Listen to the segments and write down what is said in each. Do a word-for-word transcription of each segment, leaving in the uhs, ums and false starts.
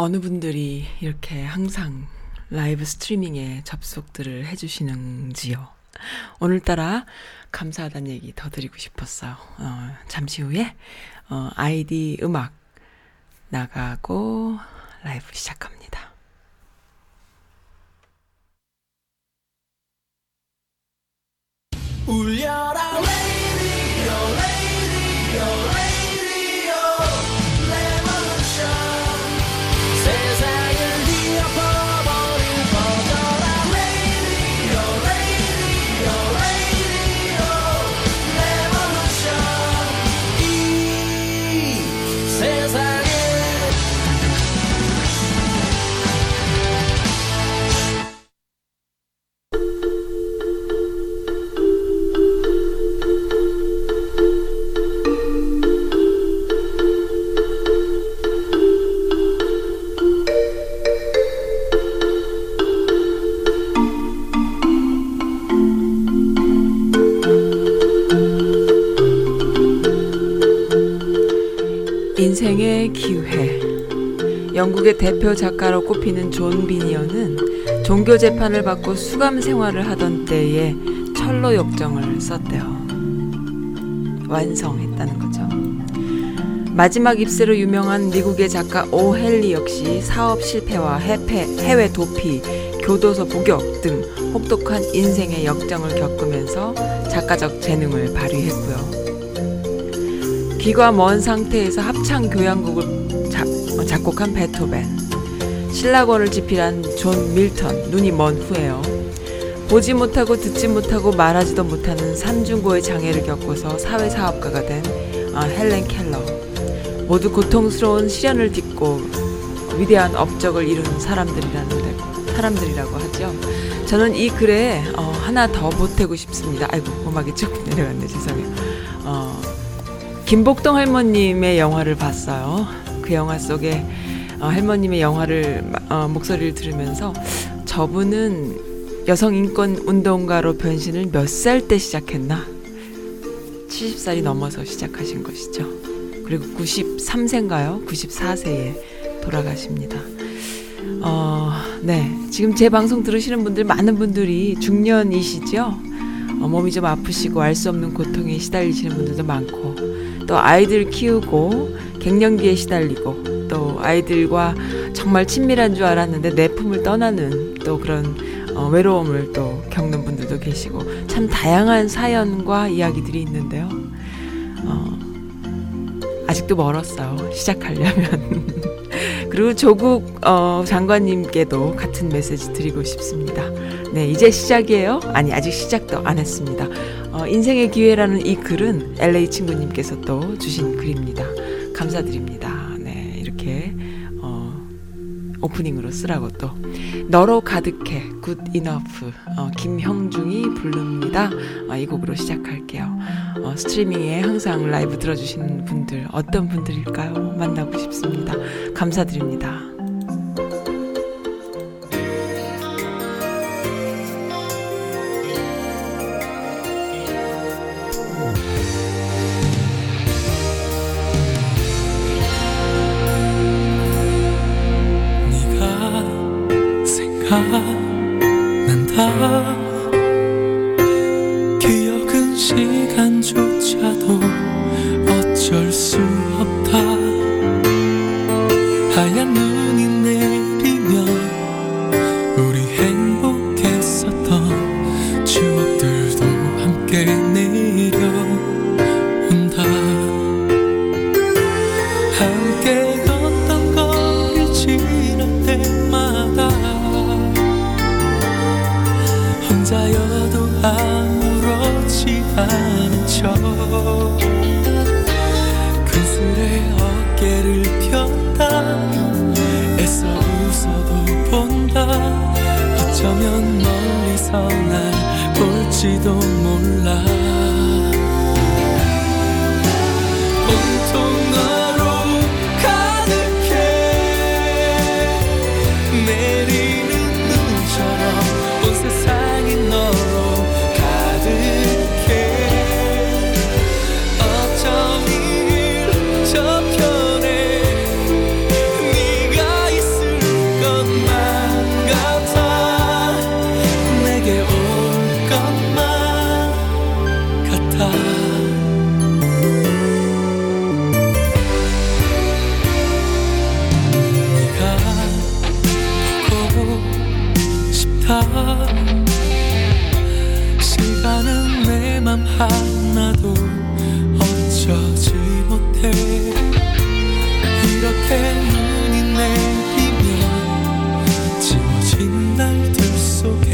어느 분들이 이렇게 항상 라이브 스트리밍에 접속들을 해주시는지요. 오늘따라 감사하다는 얘기 더 드리고 싶었어요. 어, 잠시 후에 어, 아이디 음악 나가고 라이브 시작합니다. 울려라 인생의 기회. 영국의 대표 작가로 꼽히는 존 비니어는 종교 재판을 받고 수감 생활을 하던 때에 철로 역정을 썼대요. 완성했다는 거죠. 마지막 입세로 유명한 미국의 작가 오. 헨리 역시 사업 실패와 해패, 해외 도피, 교도소 복역 등 혹독한 인생의 역정을 겪으면서 작가적 재능을 발휘했고요. 귀가 먼 상태에서 합창 교향곡을 작, 작곡한 베토벤, 신라권을 집필한 존 밀턴, 눈이 먼 후에요. 보지 못하고 듣지 못하고 말하지도 못하는 삼중고의 장애를 겪어서 사회사업가가 된 아, 헬렌 켈러, 모두 고통스러운 시련을 딛고 위대한 업적을 이룬 사람들이라는데, 사람들이라고 하죠. 저는 이 글에 어, 하나 더 보태고 싶습니다. 아이고, 음악이 조금 내려갔네, 죄송해요. 어, 김복동 할머님의 영화를 봤어요. 그 영화 속에 어, 할머님의 영화를 어, 목소리를 들으면서 저분은 여성인권운동가로 변신을 몇 살 때 시작했나? 칠십 살이 넘어서 시작하신 것이죠. 그리고 구십삼 세인가요? 구십사 세에 돌아가십니다. 어, 네, 지금 제 방송 들으시는 분들 많은 분들이 중년이시죠? 어, 몸이 좀 아프시고 알 수 없는 고통에 시달리시는 분들도 많고, 또 아이들 키우고 갱년기에 시달리고, 또 아이들과 정말 친밀한 줄 알았는데 내 품을 떠나는 또 그런 어, 외로움을 또 겪는 분들도 계시고, 참 다양한 사연과 이야기들이 있는데요. 어, 아직도 멀었어요, 시작하려면. 그리고 조국 어, 장관님께도 같은 메시지 드리고 싶습니다. 네, 이제 시작이에요? 아니, 아직 시작도 안 했습니다. 어, 인생의 기회라는 이 글은 엘에이 친구님께서 또 주신 글입니다. 감사드립니다. 네, 이렇게 어, 오프닝으로 쓰라고 또. 너로 가득해, good enough. 어, 김형중이 부릅니다. 어, 이 곡으로 시작할게요. 어, 스트리밍에 항상 라이브 들어주시는 분들, 어떤 분들일까요? 만나고 싶습니다. 감사드립니다. 난다. 기억은 시간조차도 어쩔 수 없다. 하얀 눈이 내리면 우리 행복했었던 추억들도 함께 내려온다. 함께 걷던 거리 지날 때마다 혼자여도 아무렇지 않은 척 그슬에 어깨를 폈다. 애써 웃어도 본다. 어쩌면 멀리서 날 볼지도 몰라. 온통 너로 가득해. 내리는 눈처럼 온 세상 너로 가득해. 어쩜 이 저편에 네가 있어. 하나도 얹혀지 못해. 이렇게 눈이 내리면 지워진 날들 속에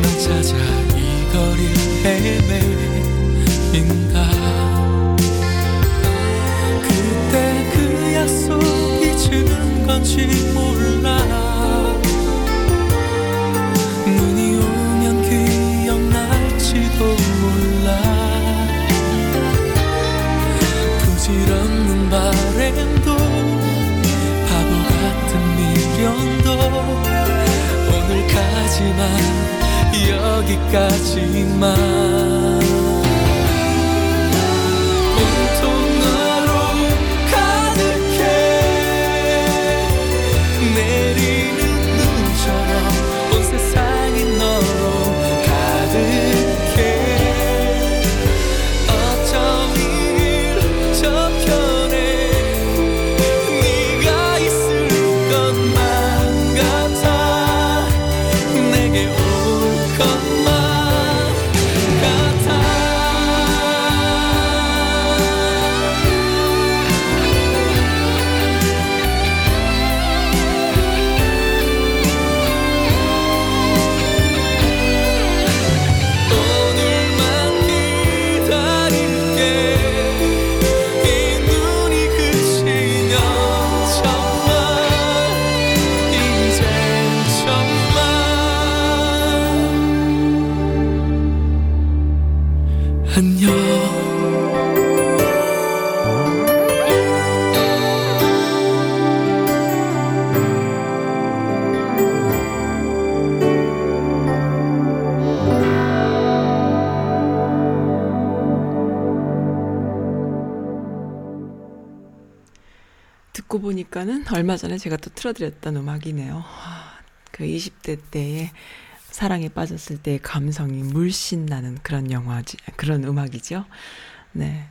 나 찾아 이 거리 헤매인다. 그때 그 약속이 지은 건지 몰라. 눈이 오면 기억날지도 몰라. 부질없는 바램도 바보 같은 미련도 오늘까지만 여기까지만. 온통 너로 가득해. 내리는 눈처럼 온 세상이 너로 가득해. 어쩜 이 저편에 네가 있을 것만 같아. 내게 올 것만 같아. 오늘만 기다릴게. 이 눈이 그치면 정말 이젠 정말 안녕. 듣고 보니까는 얼마 전에 제가 또 틀어드렸던 음악이네요. 그 이십 대 때의 사랑에 빠졌을 때의 감성이 물씬 나는 그런 영화지, 그런 음악이죠. 네.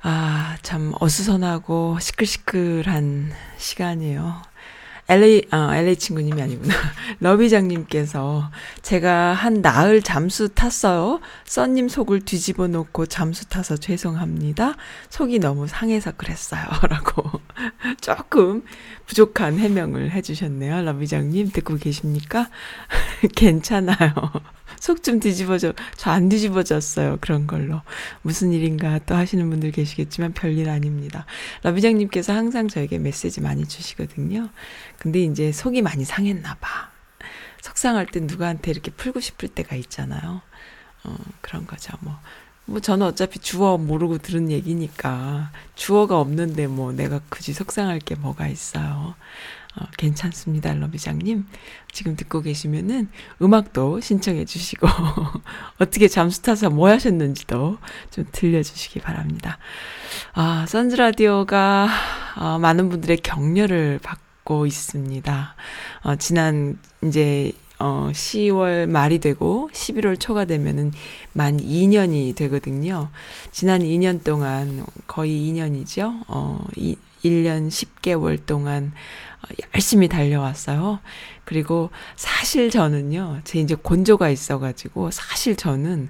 아, 참 어수선하고 시끌시끌한 시간이에요. 엘에이, 아, 엘에이 친구님이 아니구나. 러비장님께서 제가 한 나흘 잠수 탔어요. 써님 속을 뒤집어 놓고 잠수 타서 죄송합니다. 속이 너무 상해서 그랬어요. 라고 조금 부족한 해명을 해주셨네요. 러비장님 듣고 계십니까? 괜찮아요. 속 좀 뒤집어져, 저 안 뒤집어졌어요. 그런 걸로. 무슨 일인가 또 하시는 분들 계시겠지만 별일 아닙니다. 러비장님께서 항상 저에게 메시지 많이 주시거든요. 근데 이제 속이 많이 상했나 봐. 속상할 때 누구한테 이렇게 풀고 싶을 때가 있잖아요. 어, 그런 거죠. 뭐, 뭐 저는 어차피 주어 모르고 들은 얘기니까 주어가 없는데 뭐 내가 굳이 속상할 게 뭐가 있어요. 어, 괜찮습니다. 러비장님. 지금 듣고 계시면은 음악도 신청해 주시고 어떻게 잠수 타서 뭐 하셨는지도 좀 들려주시기 바랍니다. 아, 선즈라디오가 어, 많은 분들의 격려를 받고 고 있습니다. 어, 지난 이제 어, 시월 말이 되고 십일월 초가 되면은 만 이 년이 되거든요. 지난 이 년 동안 거의 이 년이죠. 어, 이, 일 년 십 개월 동안 열심히 달려왔어요. 그리고 사실 저는요, 제 이제 곤조가 있어가지고 사실 저는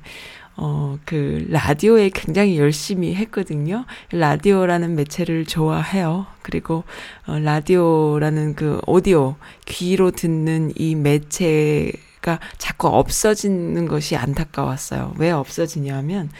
어, 그, 라디오에 굉장히 열심히 했거든요. 라디오라는 매체를 좋아해요. 그리고, 어, 라디오라는 그 오디오, 귀로 듣는 이 매체가 자꾸 없어지는 것이 안타까웠어요. 왜 없어지냐면,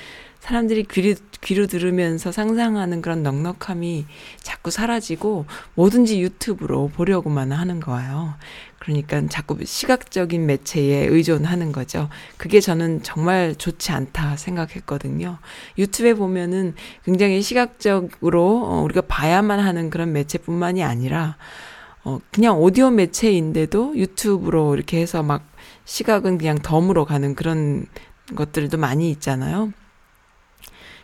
사람들이 귀로, 귀로 들으면서 상상하는 그런 넉넉함이 자꾸 사라지고, 뭐든지 유튜브로 보려고만 하는 거예요. 그러니까 자꾸 시각적인 매체에 의존하는 거죠. 그게 저는 정말 좋지 않다 생각했거든요. 유튜브에 보면은 굉장히 시각적으로 우리가 봐야만 하는 그런 매체뿐만이 아니라 어 그냥 오디오 매체인데도 유튜브로 이렇게 해서 막 시각은 그냥 덤으로 가는 그런 것들도 많이 있잖아요.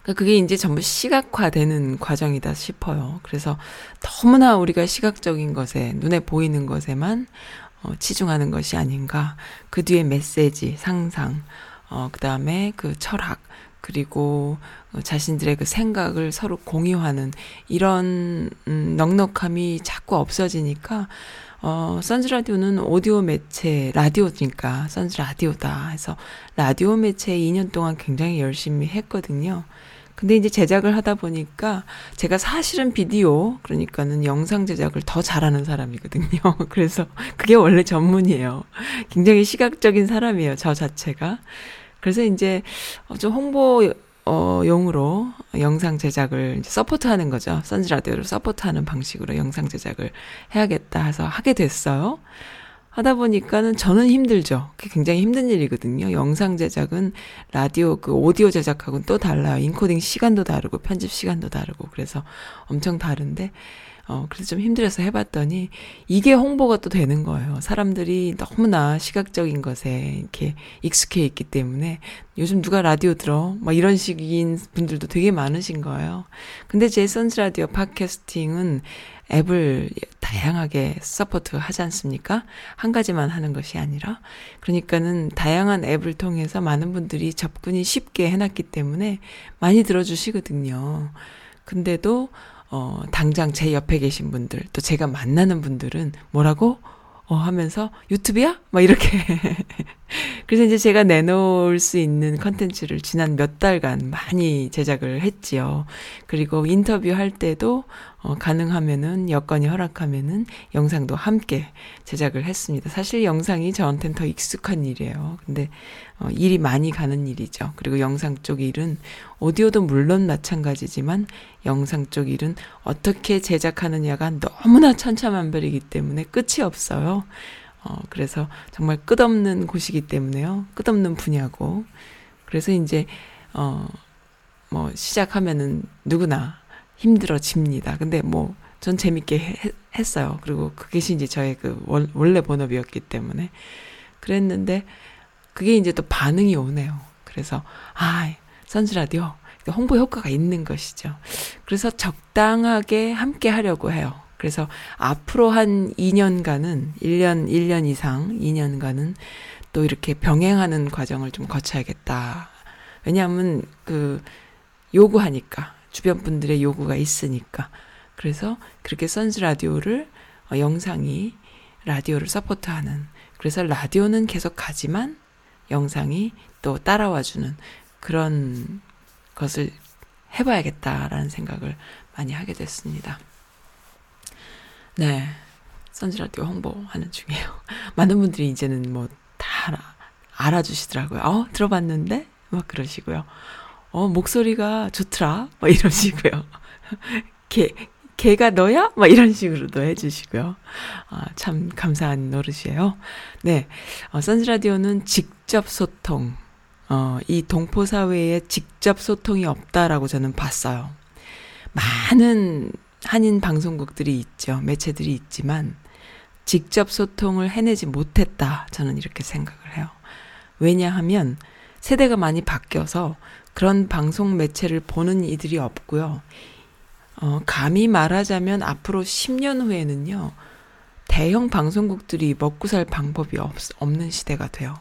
그게 이제 전부 시각화되는 과정이다 싶어요. 그래서 너무나 우리가 시각적인 것에, 눈에 보이는 것에만 어, 치중하는 것이 아닌가. 그 뒤에 메시지, 상상, 어, 그 다음에 그 철학, 그리고 자신들의 그 생각을 서로 공유하는 이런 음, 넉넉함이 자꾸 없어지니까 어, 선즈라디오는 오디오 매체, 라디오니까 선즈라디오다 해서 라디오 매체에 이 년 동안 굉장히 열심히 했거든요. 근데 이제 제작을 하다 보니까 제가 사실은 비디오, 그러니까는 영상 제작을 더 잘하는 사람이거든요. 그래서 그게 원래 전문이에요. 굉장히 시각적인 사람이에요, 저 자체가. 그래서 이제 좀 홍보, 어, 용으로 영상 제작을 이제 서포트하는 거죠. 선즈라디오를 서포트하는 방식으로 영상 제작을 해야겠다 해서 하게 됐어요. 하다 보니까는 저는 힘들죠. 그게 굉장히 힘든 일이거든요. 영상 제작은 라디오 그 오디오 제작하고는 또 달라요. 인코딩 시간도 다르고 편집 시간도 다르고 그래서 엄청 다른데 어 그래서 좀 힘들어서 해봤더니 이게 홍보가 또 되는 거예요. 사람들이 너무나 시각적인 것에 이렇게 익숙해 있기 때문에 요즘 누가 라디오 들어? 막 이런 식인 분들도 되게 많으신 거예요. 근데 제 선즈라디오 팟캐스팅은 앱을 다양하게 서포트 하지 않습니까? 한 가지만 하는 것이 아니라. 그러니까는 다양한 앱을 통해서 많은 분들이 접근이 쉽게 해놨기 때문에 많이 들어주시거든요. 근데도, 어, 당장 제 옆에 계신 분들, 또 제가 만나는 분들은 뭐라고? 어, 하면서 유튜브야? 막 이렇게. 그래서 이제 제가 내놓을 수 있는 컨텐츠를 지난 몇 달간 많이 제작을 했지요. 그리고 인터뷰할 때도 어, 가능하면은 여건이 허락하면은 영상도 함께 제작을 했습니다. 사실 영상이 저한테는 더 익숙한 일이에요. 근데 어, 일이 많이 가는 일이죠. 그리고 영상 쪽 일은 오디오도 물론 마찬가지지만 영상 쪽 일은 어떻게 제작하느냐가 너무나 천차만별이기 때문에 끝이 없어요. 어, 그래서 정말 끝없는 곳이기 때문에요. 끝없는 분야고. 그래서 이제, 어, 뭐, 시작하면은 누구나 힘들어집니다. 근데 뭐, 전 재밌게 해, 했어요. 그리고 그게 이제 저의 그 월, 원래 본업이었기 때문에. 그랬는데, 그게 이제 또 반응이 오네요. 그래서, 아, 선즈라디오. 홍보 효과가 있는 것이죠. 그래서 적당하게 함께 하려고 해요. 그래서 앞으로 한 이 년간은, 일 년, 일 년 이상, 이 년간은 또 이렇게 병행하는 과정을 좀 거쳐야겠다. 왜냐하면 그 요구하니까, 주변 분들의 요구가 있으니까. 그래서 그렇게 선즈 라디오를, 어, 영상이 라디오를 서포트하는. 그래서 라디오는 계속 가지만 영상이 또 따라와주는 그런 것을 해봐야겠다라는 생각을 많이 하게 됐습니다. 네. 선즈라디오 홍보하는 중이에요. 많은 분들이 이제는 뭐 다 알아, 알아주시더라고요. 어, 들어봤는데? 막 그러시고요. 어, 목소리가 좋더라? 막 이러시고요. 걔, 걔가 너야? 막 이런 식으로도 해주시고요. 아, 참 감사한 노릇이에요. 네. 어, 선즈라디오는 직접 소통. 어, 이 동포 사회에 직접 소통이 없다라고 저는 봤어요. 많은 한인 방송국들이 있죠. 매체들이 있지만 직접 소통을 해내지 못했다. 저는 이렇게 생각을 해요. 왜냐하면 세대가 많이 바뀌어서 그런 방송 매체를 보는 이들이 없고요. 어, 감히 말하자면 앞으로 십 년 후에는요. 대형 방송국들이 먹고 살 방법이 없, 없는 시대가 돼요.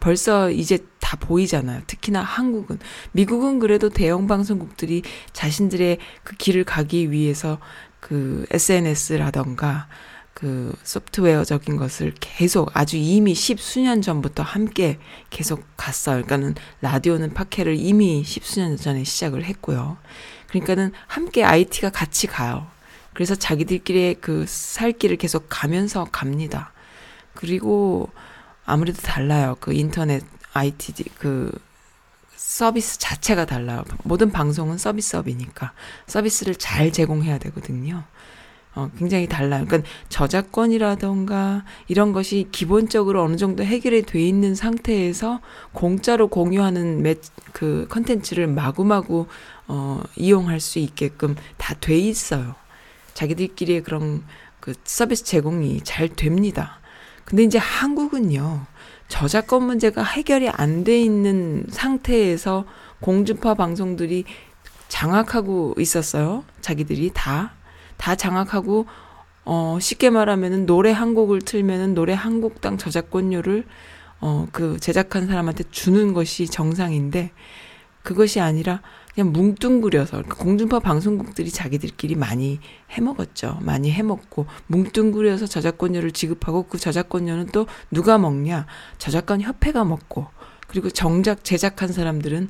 벌써 이제 다 보이잖아요. 특히나 한국은. 미국은 그래도 대형 방송국들이 자신들의 그 길을 가기 위해서 그 에스엔에스라던가 그 소프트웨어적인 것을 계속 아주 이미 십수년 전부터 함께 계속 갔어요. 그러니까는 라디오는 팟캐를 이미 십수년 전에 시작을 했고요. 그러니까는 함께 아이티가 같이 가요. 그래서 자기들끼리의 그 살 길을 계속 가면서 갑니다. 그리고 아무래도 달라요. 그 인터넷 아이티 그 서비스 자체가 달라요. 모든 방송은 서비스업이니까 서비스를 잘 제공해야 되거든요. 어, 굉장히 달라요. 그러니까 저작권이라던가 이런 것이 기본적으로 어느 정도 해결이 돼 있는 상태에서 공짜로 공유하는 매, 그 컨텐츠를 마구마구 어, 이용할 수 있게끔 다 돼 있어요. 자기들끼리의 그런 그 서비스 제공이 잘 됩니다. 근데 이제 한국은요. 저작권 문제가 해결이 안 돼 있는 상태에서 공중파 방송들이 장악하고 있었어요. 자기들이 다. 다 장악하고 어 쉽게 말하면은 노래 한 곡을 틀면은 노래 한 곡당 저작권료를 어 그 제작한 사람한테 주는 것이 정상인데 그것이 아니라 그냥 뭉뚱그려서, 그러니까 공중파 방송국들이 자기들끼리 많이 해먹었죠. 많이 해먹고 뭉뚱그려서 저작권료를 지급하고, 그 저작권료는 또 누가 먹냐, 저작권협회가 먹고, 그리고 정작 제작한 사람들은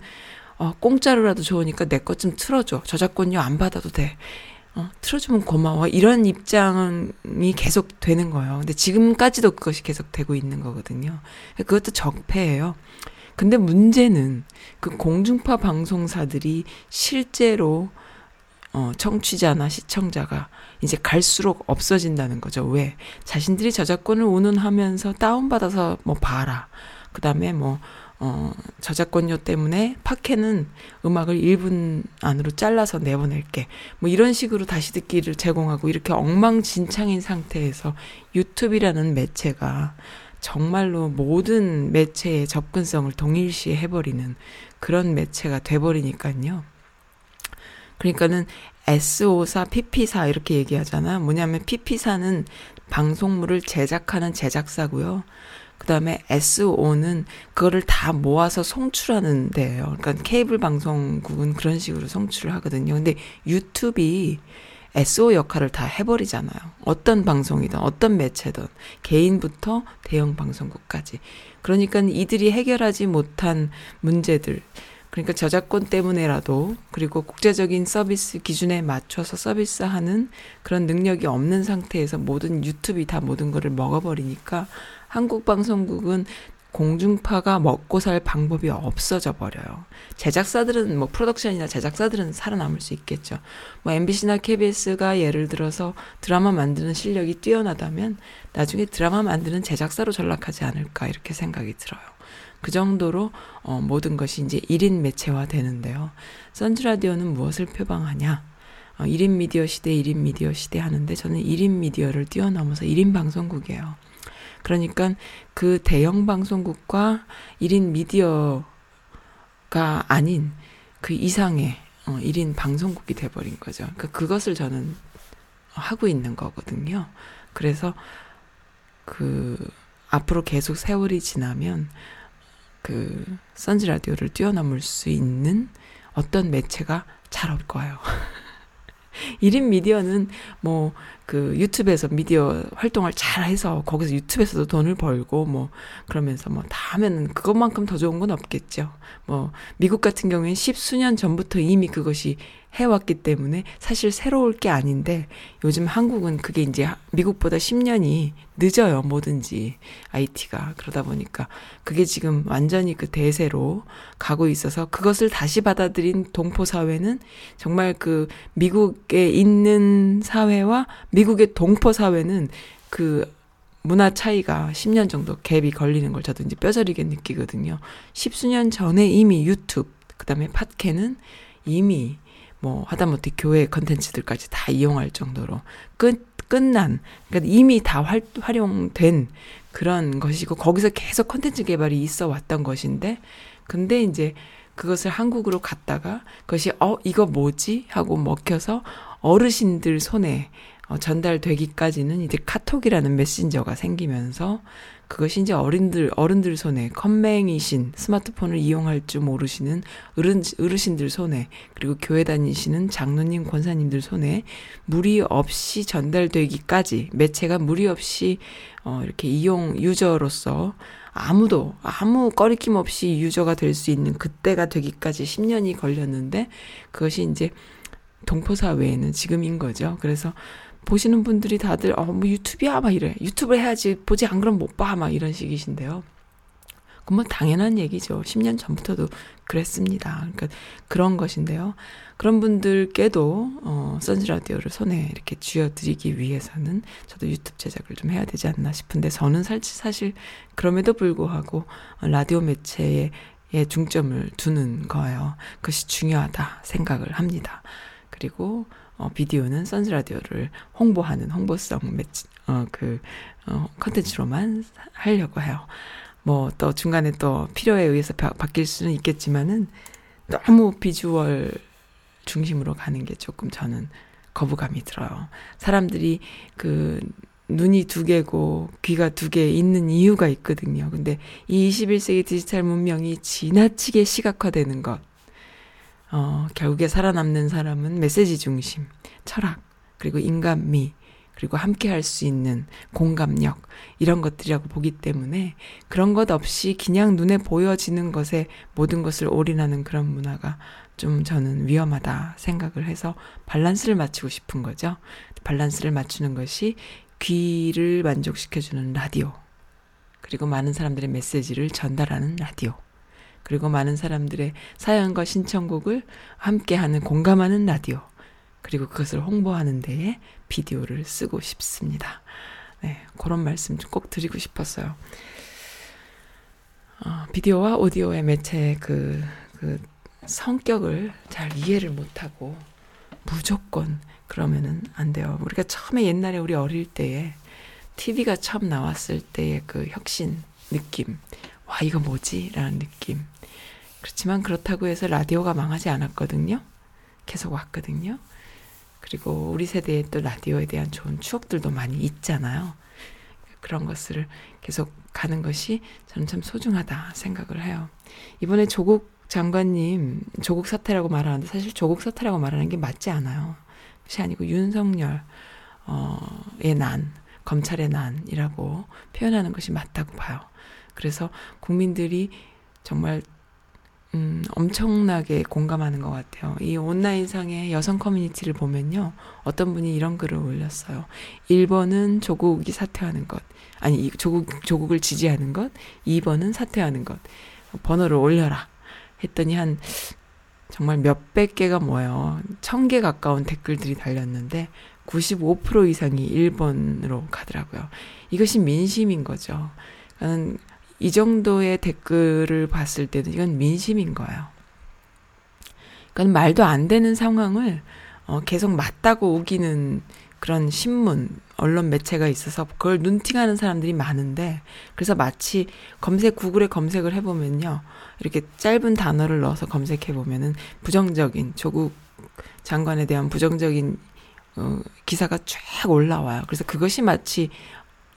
어, 공짜로라도 좋으니까 내 것 좀 틀어줘, 저작권료 안 받아도 돼, 어, 틀어주면 고마워, 이런 입장이 계속 되는 거예요. 근데 지금까지도 그것이 계속 되고 있는 거거든요. 그것도 적폐예요. 근데 문제는 그 공중파 방송사들이 실제로 어, 청취자나 시청자가 이제 갈수록 없어진다는 거죠. 왜? 자신들이 저작권을 운운하면서 다운받아서 뭐 봐라, 그 다음에 뭐 어, 저작권료 때문에 팟캐는 음악을 일 분 안으로 잘라서 내보낼게, 뭐 이런 식으로 다시 듣기를 제공하고, 이렇게 엉망진창인 상태에서 유튜브라는 매체가 정말로 모든 매체의 접근성을 동일시 해버리는 그런 매체가 돼버리니까요. 그러니까는 에스오사, 피피사 이렇게 얘기하잖아. 뭐냐면 피피사는 방송물을 제작하는 제작사고요. 그 다음에 에스오는 그거를 다 모아서 송출하는 데예요. 그러니까 케이블 방송국은 그런 식으로 송출을 하거든요. 근데 유튜브이 에스오 역할을 다 해버리잖아요. 어떤 방송이든 어떤 매체든 개인부터 대형 방송국까지. 그러니까 이들이 해결하지 못한 문제들, 그러니까 저작권 때문에라도, 그리고 국제적인 서비스 기준에 맞춰서 서비스하는 그런 능력이 없는 상태에서 모든 유튜브이 다 모든 거를 먹어버리니까 한국 방송국은 공중파가 먹고 살 방법이 없어져 버려요. 제작사들은, 뭐 프로덕션이나 제작사들은 살아남을 수 있겠죠. 뭐 엠비씨나 케이비에스가 예를 들어서 드라마 만드는 실력이 뛰어나다면 나중에 드라마 만드는 제작사로 전락하지 않을까, 이렇게 생각이 들어요. 그 정도로 어, 모든 것이 이제 일 인 매체화 되는데요. 선즈라디오는 무엇을 표방하냐? 어, 일 인 미디어 시대, 일 인 미디어 시대 하는데, 저는 일 인 미디어를 뛰어넘어서 일 인 방송국이에요. 그러니까 그 대형 방송국과 일 인 미디어가 아닌 그 이상의 일 인 방송국이 돼버린 거죠. 그러니까 그것을 저는 하고 있는 거거든요. 그래서 그 앞으로 계속 세월이 지나면 그 선즈 라디오를 뛰어넘을 수 있는 어떤 매체가 잘 없을 거예요. 일 인 미디어는 뭐 그 유튜브에서 미디어 활동을 잘 해서 거기서 유튜브에서도 돈을 벌고 뭐 그러면서 뭐 다 하면은 그것만큼 더 좋은 건 없겠죠. 뭐 미국 같은 경우에는 십수년 전부터 이미 그것이 해왔기 때문에 사실 새로울 게 아닌데, 요즘 한국은 그게 이제 미국보다 십년이 늦어요, 뭐든지 아이티가. 그러다 보니까 그게 지금 완전히 그 대세로 가고 있어서, 그것을 다시 받아들인 동포 사회는 정말 그 미국에 있는 사회와 미국의 동포 사회는 그 문화 차이가 십년 정도 갭이 걸리는 걸 저도 이제 뼈저리게 느끼거든요. 십수년 전에 이미 유튜브, 그 다음에 팟캐는 이미 뭐 하다못해 교회 컨텐츠들까지 다 이용할 정도로 끝, 끝난, 그러니까 이미 다 활, 활용된 그런 것이고, 거기서 계속 컨텐츠 개발이 있어 왔던 것인데, 근데 이제 그것을 한국으로 갔다가 그것이 어 이거 뭐지 하고 먹혀서 어르신들 손에 어, 전달되기까지는 이제 카톡이라는 메신저가 생기면서, 그것이 이제 어른들, 어른들 손에, 컴맹이신, 스마트폰을 이용할 줄 모르시는 어른, 어르신들 손에, 그리고 교회 다니시는 장로님, 권사님들 손에 무리 없이 전달되기까지, 매체가 무리 없이 어, 이렇게 이용 유저로서 아무도, 아무 꺼리낌 없이 유저가 될 수 있는 그때가 되기까지 십년이 걸렸는데, 그것이 이제 동포 사회에는 지금인 거죠. 그래서 보시는 분들이 다들 어, 뭐 유튜브야 막 이래, 유튜브 해야지 보지 안 그러면 못 봐 막 이런 식이신데요. 그건 뭐 당연한 얘기죠. 십년 전부터도 그랬습니다. 그러니까 그런 것인데요. 그런 분들께도 어, 선즈 라디오를 손에 이렇게 쥐어드리기 위해서는 저도 유튜브 제작을 좀 해야 되지 않나 싶은데, 저는 사실 그럼에도 불구하고 라디오 매체에 중점을 두는 거예요. 그것이 중요하다 생각을 합니다. 그리고 어, 비디오는 선즈 라디오를 홍보하는 홍보성 매치, 어, 그, 어, 컨텐츠로만 하려고 해요. 뭐 또 중간에 또 필요에 의해서 바, 바뀔 수는 있겠지만은, 너무 비주얼 중심으로 가는 게 조금 저는 거부감이 들어요. 사람들이 그 눈이 두 개고 귀가 두 개 있는 이유가 있거든요. 근데 이 이십일세기 디지털 문명이 지나치게 시각화되는 것, 어, 결국에 살아남는 사람은 메시지 중심, 철학, 그리고 인간미, 그리고 함께 할 수 있는 공감력, 이런 것들이라고 보기 때문에 그런 것 없이 그냥 눈에 보여지는 것에 모든 것을 올인하는 그런 문화가 좀 저는 위험하다 생각을 해서 밸런스를 맞추고 싶은 거죠. 밸런스를 맞추는 것이 귀를 만족시켜주는 라디오, 그리고 많은 사람들의 메시지를 전달하는 라디오, 그리고 많은 사람들의 사연과 신청곡을 함께하는 공감하는 라디오, 그리고 그것을 홍보하는 데에 비디오를 쓰고 싶습니다. 네, 그런 말씀 좀 꼭 드리고 싶었어요. 어, 비디오와 오디오의 매체의 그, 그 성격을 잘 이해를 못하고 무조건 그러면은 안 돼요. 우리가 처음에 옛날에 우리 어릴 때에 티비가 처음 나왔을 때의 그 혁신 느낌, 와 이거 뭐지? 라는 느낌. 그렇지만 그렇다고 해서 라디오가 망하지 않았거든요. 계속 왔거든요. 그리고 우리 세대에 또 라디오에 대한 좋은 추억들도 많이 있잖아요. 그런 것을 계속 가는 것이 저는 참 소중하다 생각을 해요. 이번에 조국 장관님 조국 사태라고 말하는데 사실 조국 사태라고 말하는 게 맞지 않아요. 그것이 아니고 윤석열 어, 의 난, 검찰의 난이라고 표현하는 것이 맞다고 봐요. 그래서 국민들이 정말 음, 엄청나게 공감하는 것 같아요. 이 온라인상의 여성 커뮤니티를 보면요. 어떤 분이 이런 글을 올렸어요. 일 번은 조국이 사퇴하는 것. 아니, 조국, 조국을 지지하는 것. 이 번은 사퇴하는 것. 번호를 올려라. 했더니 한, 정말 몇백 개가 뭐예요. 천 개 가까운 댓글들이 달렸는데, 구십오 퍼센트 이상이 일 번으로 가더라고요. 이것이 민심인 거죠. 나는, 이 정도의 댓글을 봤을 때는 이건 민심인 거예요. 그러니까 말도 안 되는 상황을 어, 계속 맞다고 우기는 그런 신문, 언론 매체가 있어서 그걸 눈팅하는 사람들이 많은데, 그래서 마치 검색, 구글에 검색을 해보면요. 이렇게 짧은 단어를 넣어서 검색해보면은 부정적인, 조국 장관에 대한 부정적인 어, 기사가 쫙 올라와요. 그래서 그것이 마치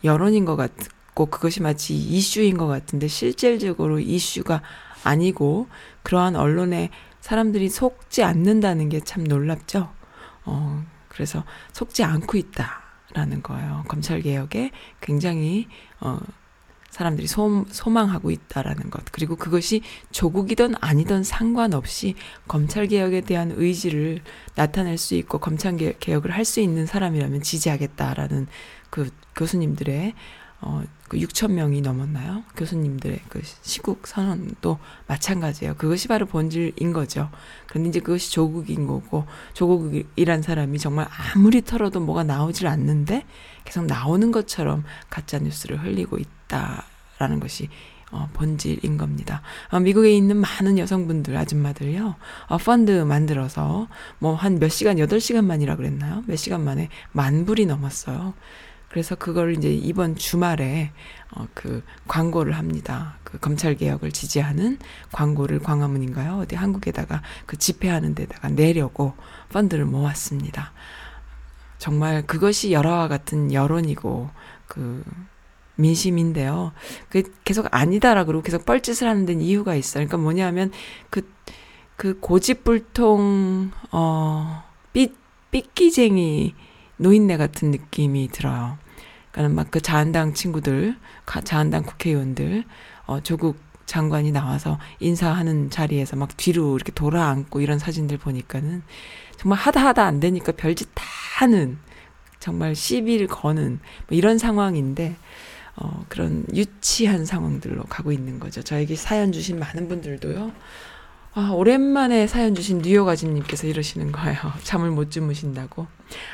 여론인 것 같은, 꼭 그것이 마치 이슈인 것 같은데 실질적으로 이슈가 아니고 그러한 언론에 사람들이 속지 않는다는 게 참 놀랍죠. 어, 그래서 속지 않고 있다라는 거예요. 검찰개혁에 굉장히 어, 사람들이 소, 소망하고 있다라는 것. 그리고 그것이 조국이든 아니든 상관없이 검찰개혁에 대한 의지를 나타낼 수 있고 검찰개혁을 할 수 있는 사람이라면 지지하겠다라는 그 교수님들의 어, 그 육천 명이 넘었나요? 교수님들의 그 시국 선언도 마찬가지예요. 그것이 바로 본질인 거죠. 그런데 이제 그것이 조국인 거고, 조국이란 사람이 정말 아무리 털어도 뭐가 나오질 않는데 계속 나오는 것처럼 가짜뉴스를 흘리고 있다라는 것이 어, 본질인 겁니다. 어, 미국에 있는 많은 여성분들, 아줌마들요, 어, 펀드 만들어서 뭐 한 몇 시간, 여덟 시간만이라 그랬나요? 몇 시간 만에 만 불이 넘었어요. 그래서 그걸 이제 이번 주말에 어, 그 광고를 합니다. 그 검찰개혁을 지지하는 광고를 광화문인가요? 어디 한국에다가 그 집회하는 데다가 내려고 펀드를 모았습니다. 정말 그것이 열화와 같은 여론이고 그 민심인데요. 그게 계속 아니다라 그러고 계속 뻘짓을 하는 데는 이유가 있어요. 그러니까 뭐냐면 그, 그 고집불통 어, 삐, 삐끼쟁이 노인네 같은 느낌이 들어요. 그러니까 막 그 자한당 친구들, 자한당 국회의원들, 어, 조국 장관이 나와서 인사하는 자리에서 막 뒤로 이렇게 돌아앉고 이런 사진들 보니까는 정말 하다 하다 안 되니까 별짓 다 하는, 정말 시비를 거는 뭐 이런 상황인데, 어, 그런 유치한 상황들로 가고 있는 거죠. 저에게 사연 주신 많은 분들도요, 아, 오랜만에 사연 주신 뉴욕 아줌님께서 이러시는 거예요. 잠을 못 주무신다고.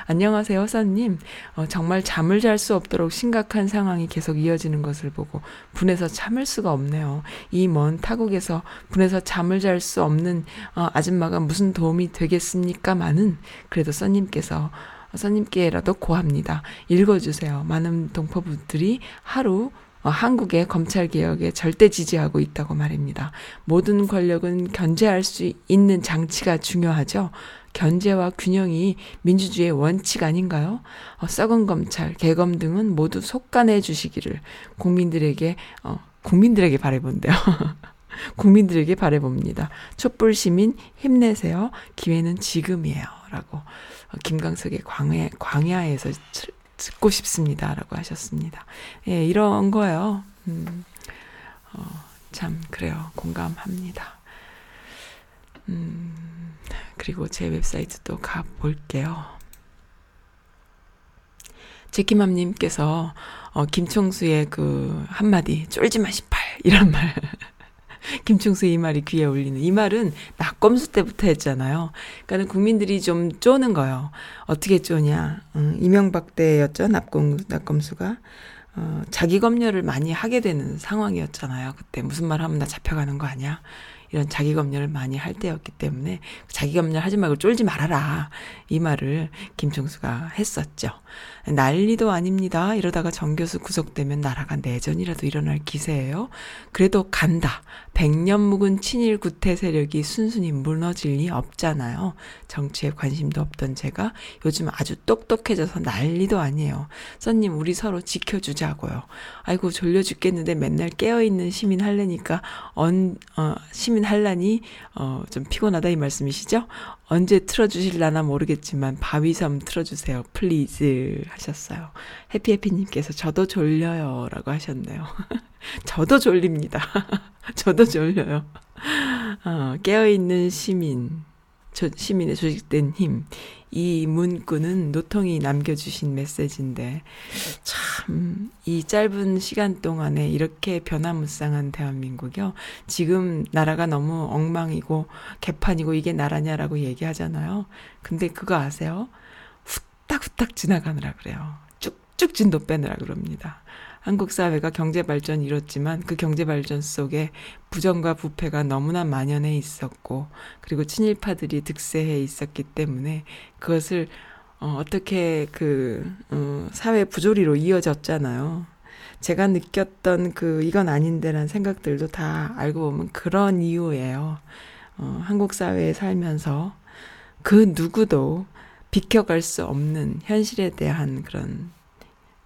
안녕하세요, 허사님. 어, 정말 잠을 잘 수 없도록 심각한 상황이 계속 이어지는 것을 보고 분해서 참을 수가 없네요. 이 먼 타국에서 분해서 잠을 잘 수 없는 어, 아줌마가 무슨 도움이 되겠습니까만은 그래도 써님께서 써님께라도 고합니다. 읽어주세요. 많은 동포분들이 하루 어, 한국의 검찰개혁에 절대 지지하고 있다고 말입니다. 모든 권력은 견제할 수 있는 장치가 중요하죠. 견제와 균형이 민주주의의 원칙 아닌가요? 어, 썩은 검찰, 개검 등은 모두 속간해 주시기를 국민들에게, 어, 국민들에게 바라본대요. 국민들에게 바라봅니다. 촛불 시민 힘내세요. 기회는 지금이에요. 라고 김강석의 광야, 광야에서 듣고 싶습니다. 라고 하셨습니다. 예, 이런 거예요. 음, 어, 참 그래요. 공감합니다. 음, 그리고 제 웹사이트도 가볼게요. 제키맘님께서 어, 김총수의 그 한마디 쫄지마 십팔 이런 말 김총수의 이 말이 귀에 울리는 이 말은 낙검수 때부터 했잖아요. 그러니까 국민들이 좀 쪼는 거예요. 어떻게 쪼냐. 음, 이명박 때였죠. 낙검, 낙검수가 어, 자기 검열을 많이 하게 되는 상황이었잖아요. 그때 무슨 말 하면 나 잡혀가는 거 아니야. 이런 자기 검열을 많이 할 때였기 때문에 자기 검열하지 말고 쫄지 말아라 이 말을 김총수가 했었죠. 난리도 아닙니다. 이러다가 정 교수 구속되면 나라가 내전이라도 일어날 기세예요. 그래도 간다. 백년 묵은 친일 구태 세력이 순순히 무너질 리 없잖아요. 정치에 관심도 없던 제가 요즘 아주 똑똑해져서 난리도 아니에요. 선님 우리 서로 지켜주자고요. 아이고 졸려 죽겠는데 맨날 깨어있는 시민 할래니까 언, 어, 시민 한란이 어, 좀 피곤하다 이 말씀이시죠? 언제 틀어주실라나 모르겠지만 바위섬 틀어주세요. 플리즈 하셨어요. 해피해피님께서 저도 졸려요 라고 하셨네요. 저도 졸립니다. 저도 졸려요. 어, 깨어있는 시민, 조, 시민의 조직된 힘. 이 문구는 노통이 남겨주신 메시지인데 참 이 짧은 시간 동안에 이렇게 변화무쌍한 대한민국이요. 지금 나라가 너무 엉망이고 개판이고 이게 나라냐라고 얘기하잖아요. 근데 그거 아세요? 후딱후딱 지나가느라 그래요. 쭉쭉 진도 빼느라 그럽니다. 한국 사회가 경제발전이 이뤘지만 그 경제발전 속에 부정과 부패가 너무나 만연해 있었고 그리고 친일파들이 득세해 있었기 때문에 그것을 어, 어떻게 그 어, 사회 부조리로 이어졌잖아요. 제가 느꼈던 그 이건 아닌데란 생각들도 다 알고 보면 그런 이유예요. 어, 한국 사회에 살면서 그 누구도 비켜갈 수 없는 현실에 대한 그런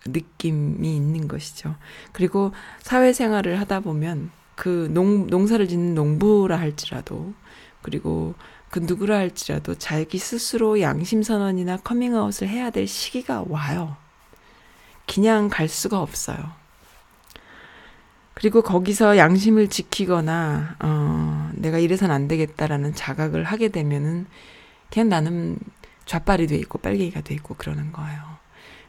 느낌이 있는 것이죠. 그리고 사회생활을 하다 보면 그 농, 농사를 짓는 농부라 할지라도 그리고 그 누구라 할지라도 자기 스스로 양심선언이나 커밍아웃을 해야 될 시기가 와요. 그냥 갈 수가 없어요. 그리고 거기서 양심을 지키거나 어, 내가 이래선 안 되겠다라는 자각을 하게 되면은 그냥 나는 좌빨이 돼 있고 빨갱이가 돼 있고 그러는 거예요.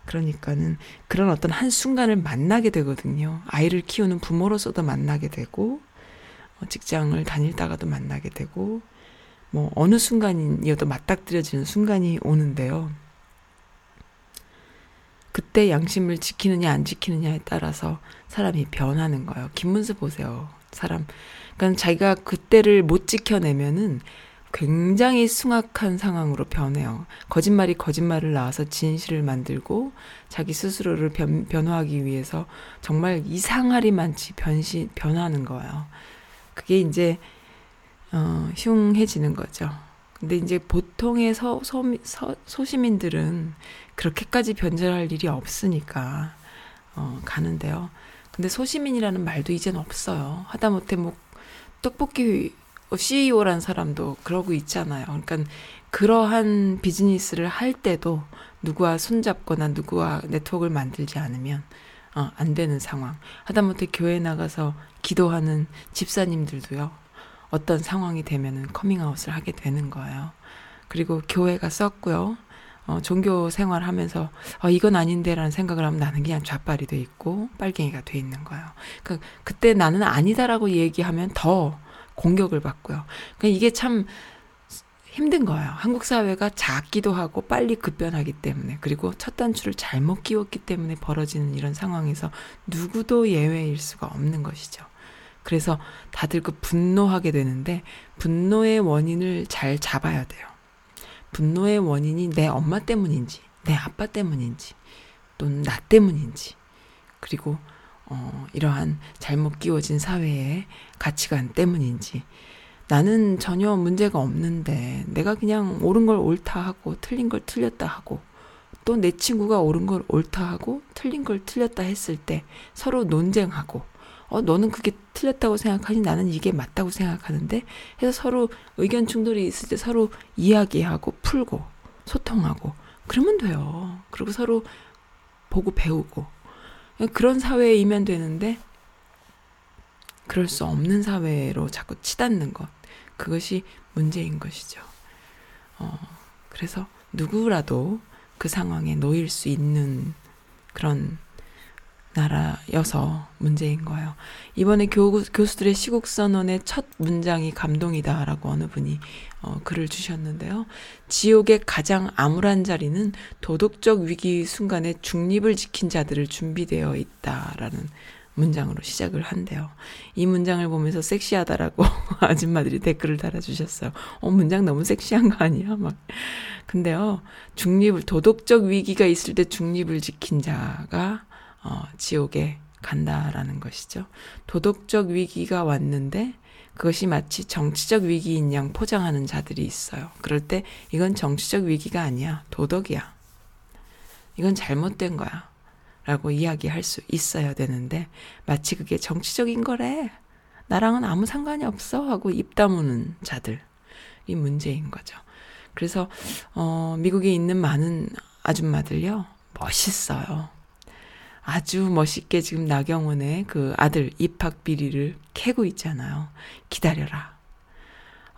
그러니까는 그런 어떤 한순간을 만나게 되거든요. 아이를 키우는 부모로서도 만나게 되고 직장을 다닐다가도 만나게 되고 뭐 어느 순간이어도 맞닥뜨려지는 순간이 오는데요. 그때 양심을 지키느냐 안 지키느냐에 따라서 사람이 변하는 거예요. 김문수 보세요. 사람. 그러니까 자기가 그때를 못 지켜내면은 굉장히 숭악한 상황으로 변해요. 거짓말이 거짓말을 낳아서 진실을 만들고 자기 스스로를 변, 변화하기 위해서 정말 이상하리만치 변신, 변하는 거예요. 그게 이제 어, 흉해지는 거죠. 근데 이제 보통의 서, 서, 서, 소시민들은 그렇게까지 변절할 일이 없으니까 어, 가는데요. 근데 소시민이라는 말도 이젠 없어요. 하다못해 뭐 떡볶이 씨이오라는 사람도 그러고 있잖아요. 그러니까 그러한 비즈니스를 할 때도 누구와 손잡거나 누구와 네트워크를 만들지 않으면 어, 안 되는 상황. 하다못해 교회에 나가서 기도하는 집사님들도요. 어떤 상황이 되면은 커밍아웃을 하게 되는 거예요. 그리고 교회가 썼고요. 어, 종교 생활하면서 어, 이건 아닌데라는 생각을 하면 나는 그냥 좌빨이 돼 있고 빨갱이가 돼 있는 거예요. 그러니까 그때 나는 아니다라고 얘기하면 더 공격을 받고요. 그러니까 이게 참 힘든 거예요. 한국 사회가 작기도 하고 빨리 급변하기 때문에 그리고 첫 단추를 잘못 끼웠기 때문에 벌어지는 이런 상황에서 누구도 예외일 수가 없는 것이죠. 그래서 다들 그 분노하게 되는데 분노의 원인을 잘 잡아야 돼요. 분노의 원인이 내 엄마 때문인지 내 아빠 때문인지 또는 나 때문인지 그리고 어, 이러한 잘못 끼워진 사회의 가치관 때문인지 나는 전혀 문제가 없는데 내가 그냥 옳은 걸 옳다 하고 틀린 걸 틀렸다 하고 또 내 친구가 옳은 걸 옳다 하고 틀린 걸 틀렸다 했을 때 서로 논쟁하고 어, 너는 그게 틀렸다고 생각하니 나는 이게 맞다고 생각하는데 해서 서로 의견 충돌이 있을 때 서로 이야기하고 풀고 소통하고 그러면 돼요. 그리고 서로 보고 배우고 그런 사회이면 되는데 그럴 수 없는 사회로 자꾸 치닫는 것, 그것이 문제인 것이죠. 어, 그래서 누구라도 그 상황에 놓일 수 있는 그런 나라여서 문제인 거예요. 이번에 교, 교수들의 시국선언의 첫 문장이 감동이다라고 어느 분이 어, 글을 주셨는데요. 지옥의 가장 암울한 자리는 도덕적 위기 순간에 중립을 지킨 자들을 준비되어 있다라는 문장으로 시작을 한대요. 이 문장을 보면서 섹시하다라고 아줌마들이 댓글을 달아주셨어요. 어, 문장 너무 섹시한 거 아니야? 막. 근데요, 중립을, 도덕적 위기가 있을 때 중립을 지킨 자가, 어, 지옥에 간다라는 것이죠. 도덕적 위기가 왔는데, 그것이 마치 정치적 위기인 양 포장하는 자들이 있어요. 그럴 때, 이건 정치적 위기가 아니야. 도덕이야. 이건 잘못된 거야. 라고 이야기할 수 있어야 되는데 마치 그게 정치적인 거래. 나랑은 아무 상관이 없어 하고 입 다무는 자들이 문제인 거죠. 그래서 어, 미국에 있는 많은 아줌마들요. 멋있어요. 아주 멋있게 지금 나경원의 그 아들 입학 비리를 캐고 있잖아요. 기다려라.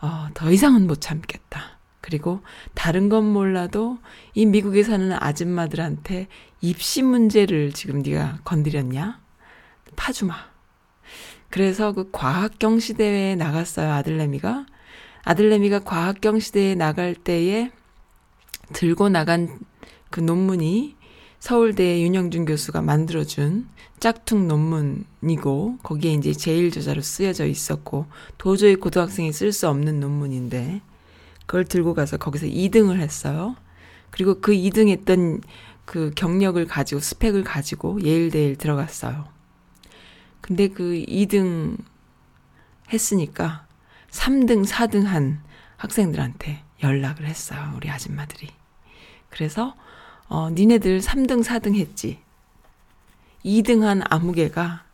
어, 더 이상은 못 참겠다. 그리고 다른 건 몰라도 이 미국에 사는 아줌마들한테 입시 문제를 지금 네가 건드렸냐? 파주마. 그래서 그 과학경시대회에 나갔어요. 아들내미가. 아들내미가 과학경시대회에 나갈 때에 들고 나간 그 논문이 서울대 윤영준 교수가 만들어준 짝퉁 논문이고 거기에 이제 제일 저자로 쓰여져 있었고 도저히 고등학생이 쓸 수 없는 논문인데 그걸 들고 가서 거기서 이 등을 했어요. 그리고 그 이 등 했던 그 경력을 가지고 스펙을 가지고 예일대에 들어갔어요. 근데 그 이 등 했으니까 삼 등, 사 등 한 학생들한테 연락을 했어요. 우리 아줌마들이. 그래서 어, 니네들 삼 등, 사 등 했지. 이 등 한 아무개가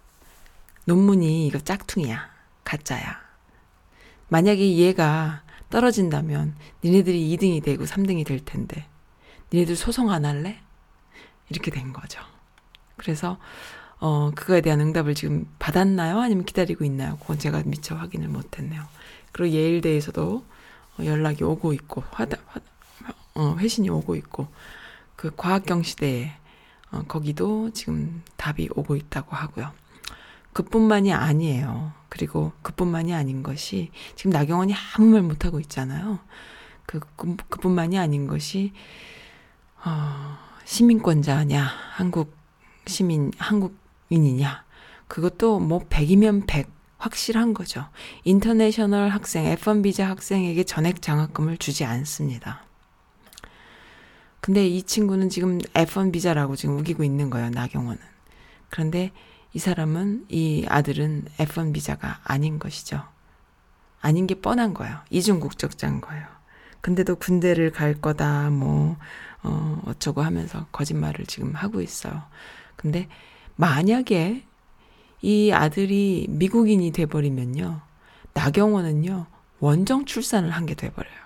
논문이 이거 짝퉁이야. 가짜야. 만약에 얘가 떨어진다면 니네들이 이 등이 되고 삼 등이 될 텐데 니네들 소송 안 할래? 이렇게 된 거죠. 그래서 어 그거에 대한 응답을 지금 받았나요? 아니면 기다리고 있나요? 그건 제가 미처 확인을 못했네요. 그리고 예일대에서도 연락이 오고 있고 화다, 화다, 어, 회신이 오고 있고 그 과학경시대에 어, 거기도 지금 답이 오고 있다고 하고요. 그뿐만이 아니에요. 그리고 그뿐만이 아닌 것이 지금 나경원이 아무 말 못하고 있잖아요. 그, 그, 그뿐만이 아닌 것이 어, 시민권자냐 한국 시민, 한국인이냐 그것도 뭐 백이면 백 확실한 거죠. 인터내셔널 학생, 에프 원 비자 학생에게 전액 장학금을 주지 않습니다. 근데 이 친구는 지금 에프 원 비자라고 지금 우기고 있는 거예요. 나경원은. 그런데 이 사람은, 이 아들은 에프 원 비자가 아닌 것이죠. 아닌 게 뻔한 거예요. 이중 국적자인 거예요. 근데도 군대를 갈 거다, 뭐, 어, 어쩌고 하면서 거짓말을 지금 하고 있어요. 근데 만약에 이 아들이 미국인이 돼버리면요. 나경원은요, 원정 출산을 한 게 돼버려요.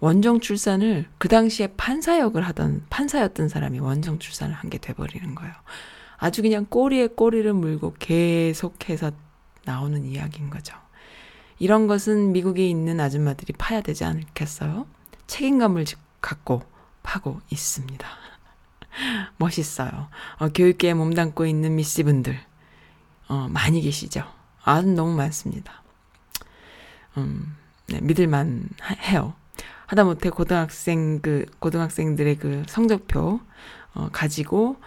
원정 출산을 그 당시에 판사역을 하던, 판사였던 사람이 원정 출산을 한 게 돼버리는 거예요. 아주 그냥 꼬리에 꼬리를 물고 계속해서 나오는 이야기인 거죠. 이런 것은 미국에 있는 아줌마들이 파야 되지 않겠어요? 책임감을 갖고 파고 있습니다. 멋있어요. 어, 교육계에 몸담고 있는 미씨분들 어, 많이 계시죠? 아, 너무 많습니다. 음, 네, 믿을만 해요. 하다못해 고등학생 그 고등학생들의 그 성적표 어, 가지고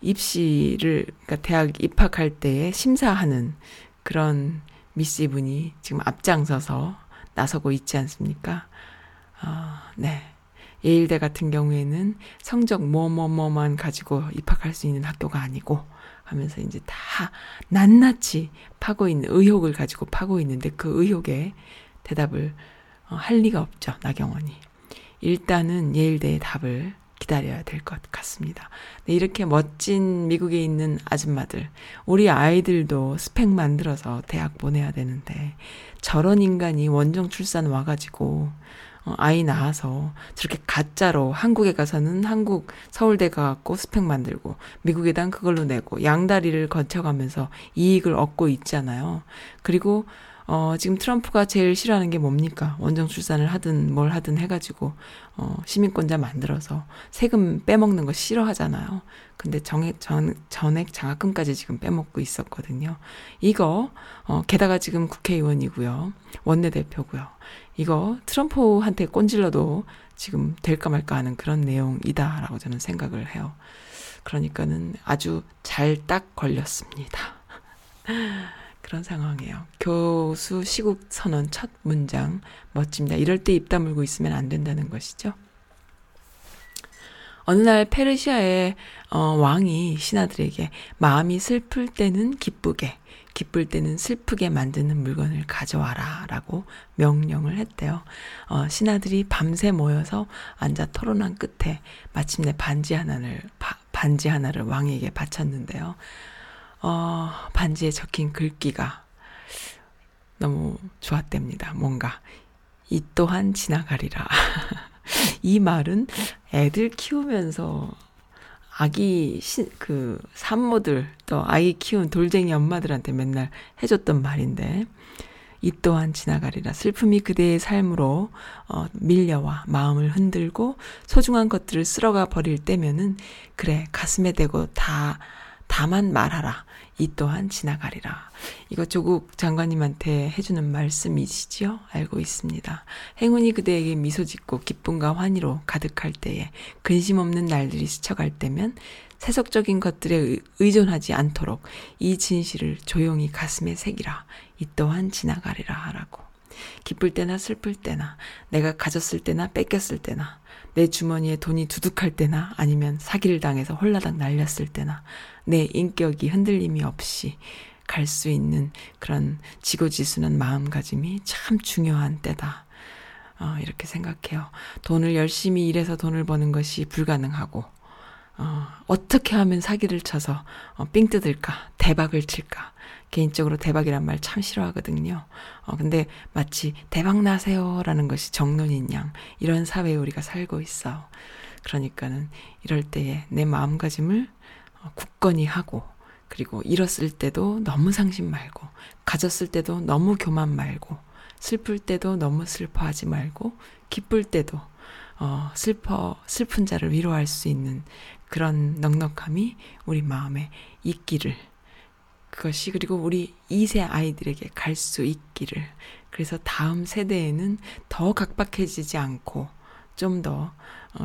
입시를, 그러니까 대학 입학할 때에 심사하는 그런 미씨 분이 지금 앞장서서 나서고 있지 않습니까? 아, 어, 네. 예일대 같은 경우에는 성적 뭐뭐뭐만 가지고 입학할 수 있는 학교가 아니고 하면서 이제 다 낱낱이 파고 있는, 의혹을 가지고 파고 있는데 그 의혹에 대답을 할 리가 없죠, 나경원이. 일단은 예일대의 답을 기다려야 될 것 같습니다. 네, 이렇게 멋진 미국에 있는 아줌마들, 우리 아이들도 스펙 만들어서 대학 보내야 되는데 저런 인간이 원정 출산 와가지고 아이 낳아서 저렇게 가짜로 한국에 가서는 한국 서울대 가갖고 스펙 만들고 미국에단 그걸로 내고 양다리를 거쳐가면서 이익을 얻고 있잖아요. 그리고 어 지금 트럼프가 제일 싫어하는 게 뭡니까? 원정 출산을 하든 뭘 하든 해가지고 어 시민권자 만들어서 세금 빼먹는 거 싫어하잖아요. 근데 정액 전, 전액 장학금까지 지금 빼먹고 있었거든요. 이거 어 게다가 지금 국회의원이고요, 원내대표고요. 이거 트럼프한테 꼰질러도 지금 될까 말까 하는 그런 내용이다라고 저는 생각을 해요. 그러니까는 아주 잘 딱 걸렸습니다. 그런 상황이에요. 교수 시국 선언 첫 문장 멋집니다. 이럴 때 입 다물고 있으면 안 된다는 것이죠. 어느 날 페르시아의 어, 왕이 신하들에게 마음이 슬플 때는 기쁘게, 기쁠 때는 슬프게 만드는 물건을 가져와라 라고 명령을 했대요. 어, 신하들이 밤새 모여서 앉아 토론한 끝에 마침내 반지 하나를, 바, 반지 하나를 왕에게 바쳤는데요. 어, 반지에 적힌 글귀가 너무 좋았답니다. 뭔가 이 또한 지나가리라. 이 말은 애들 키우면서 아기 시, 그 산모들 또 아이 키운 돌쟁이 엄마들한테 맨날 해줬던 말인데, 이 또한 지나가리라. 슬픔이 그대의 삶으로 어, 밀려와 마음을 흔들고 소중한 것들을 쓸어가 버릴 때면은 그래 가슴에 대고 다 다만 말하라. 이 또한 지나가리라. 이거 조국 장관님한테 해주는 말씀이시지요? 알고 있습니다. 행운이 그대에게 미소 짓고 기쁨과 환희로 가득할 때에, 근심 없는 날들이 스쳐갈 때면 세속적인 것들에 의존하지 않도록 이 진실을 조용히 가슴에 새기라. 이 또한 지나가리라 하라고. 기쁠 때나 슬플 때나, 내가 가졌을 때나 뺏겼을 때나, 내 주머니에 돈이 두둑할 때나, 아니면 사기를 당해서 홀라당 날렸을 때나, 내 인격이 흔들림이 없이 갈 수 있는 그런 지고지순한 마음가짐이 참 중요한 때다. 어, 이렇게 생각해요. 돈을 열심히 일해서 돈을 버는 것이 불가능하고, 어, 어떻게 하면 사기를 쳐서 어, 삥 뜯을까, 대박을 칠까. 개인적으로 대박이란 말 참 싫어하거든요. 어, 근데 마치 대박 나세요라는 것이 정론인 양, 이런 사회에 우리가 살고 있어. 그러니까는 이럴 때에 내 마음가짐을 어, 굳건히 하고, 그리고 잃었을 때도 너무 상심 말고, 가졌을 때도 너무 교만 말고, 슬플 때도 너무 슬퍼하지 말고, 기쁠 때도 어, 슬퍼, 슬픈 자를 위로할 수 있는 그런 넉넉함이 우리 마음에 있기를, 그것이 그리고 우리 이 세 아이들에게 갈 수 있기를, 그래서 다음 세대에는 더 각박해지지 않고 좀 더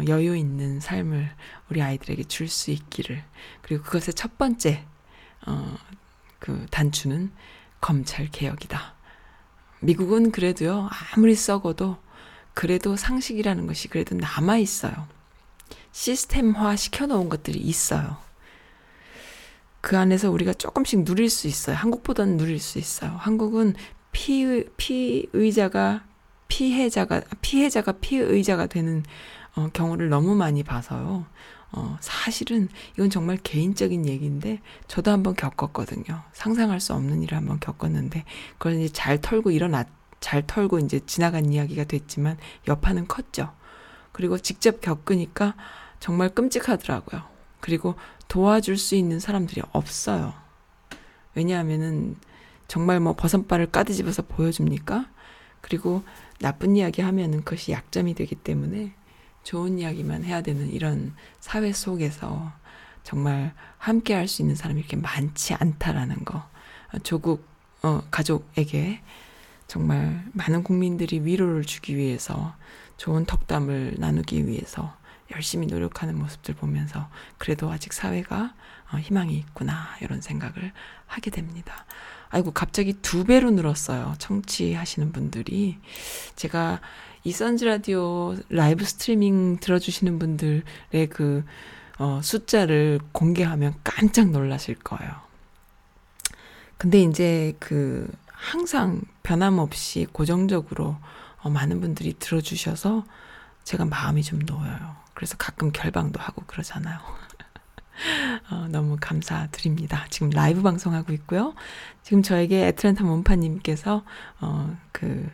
여유 있는 삶을 우리 아이들에게 줄 수 있기를. 그리고 그것의 첫 번째 어, 그 단추는 검찰 개혁이다. 미국은 그래도요, 아무리 썩어도 그래도 상식이라는 것이 그래도 남아있어요. 시스템화 시켜놓은 것들이 있어요. 그 안에서 우리가 조금씩 누릴 수 있어요. 한국보다는 누릴 수 있어요. 한국은 피, 피의자가, 피해자가, 피해자가 피의자가 되는 어, 경우를 너무 많이 봐서요. 어, 사실은 이건 정말 개인적인 얘기인데, 저도 한번 겪었거든요. 상상할 수 없는 일을 한번 겪었는데, 그걸 이제 잘 털고 일어났, 잘 털고 이제 지나간 이야기가 됐지만, 여파는 컸죠. 그리고 직접 겪으니까 정말 끔찍하더라고요. 그리고 도와줄 수 있는 사람들이 없어요. 왜냐하면은 정말 뭐 버선발을 까뒤집어서 보여줍니까? 그리고 나쁜 이야기 하면은 그것이 약점이 되기 때문에 좋은 이야기만 해야 되는 이런 사회 속에서 정말 함께 할 수 있는 사람이 이렇게 많지 않다라는 거. 조국 어, 가족에게 정말 많은 국민들이 위로를 주기 위해서, 좋은 덕담을 나누기 위해서 열심히 노력하는 모습들 보면서 그래도 아직 사회가 희망이 있구나 이런 생각을 하게 됩니다. 아이고, 갑자기 두 배로 늘었어요. 청취하시는 분들이. 제가 이 선즈라디오 라이브 스트리밍 들어주시는 분들의 그 어, 숫자를 공개하면 깜짝 놀라실 거예요. 근데 이제 그 항상 변함없이 고정적으로 어, 많은 분들이 들어주셔서 제가 마음이 좀 놓여요. 그래서 가끔 결방도 하고 그러잖아요. 어, 너무 감사드립니다. 지금 라이브 방송하고 있고요. 지금 저에게 애틀랜타 몬파님께서 어, 그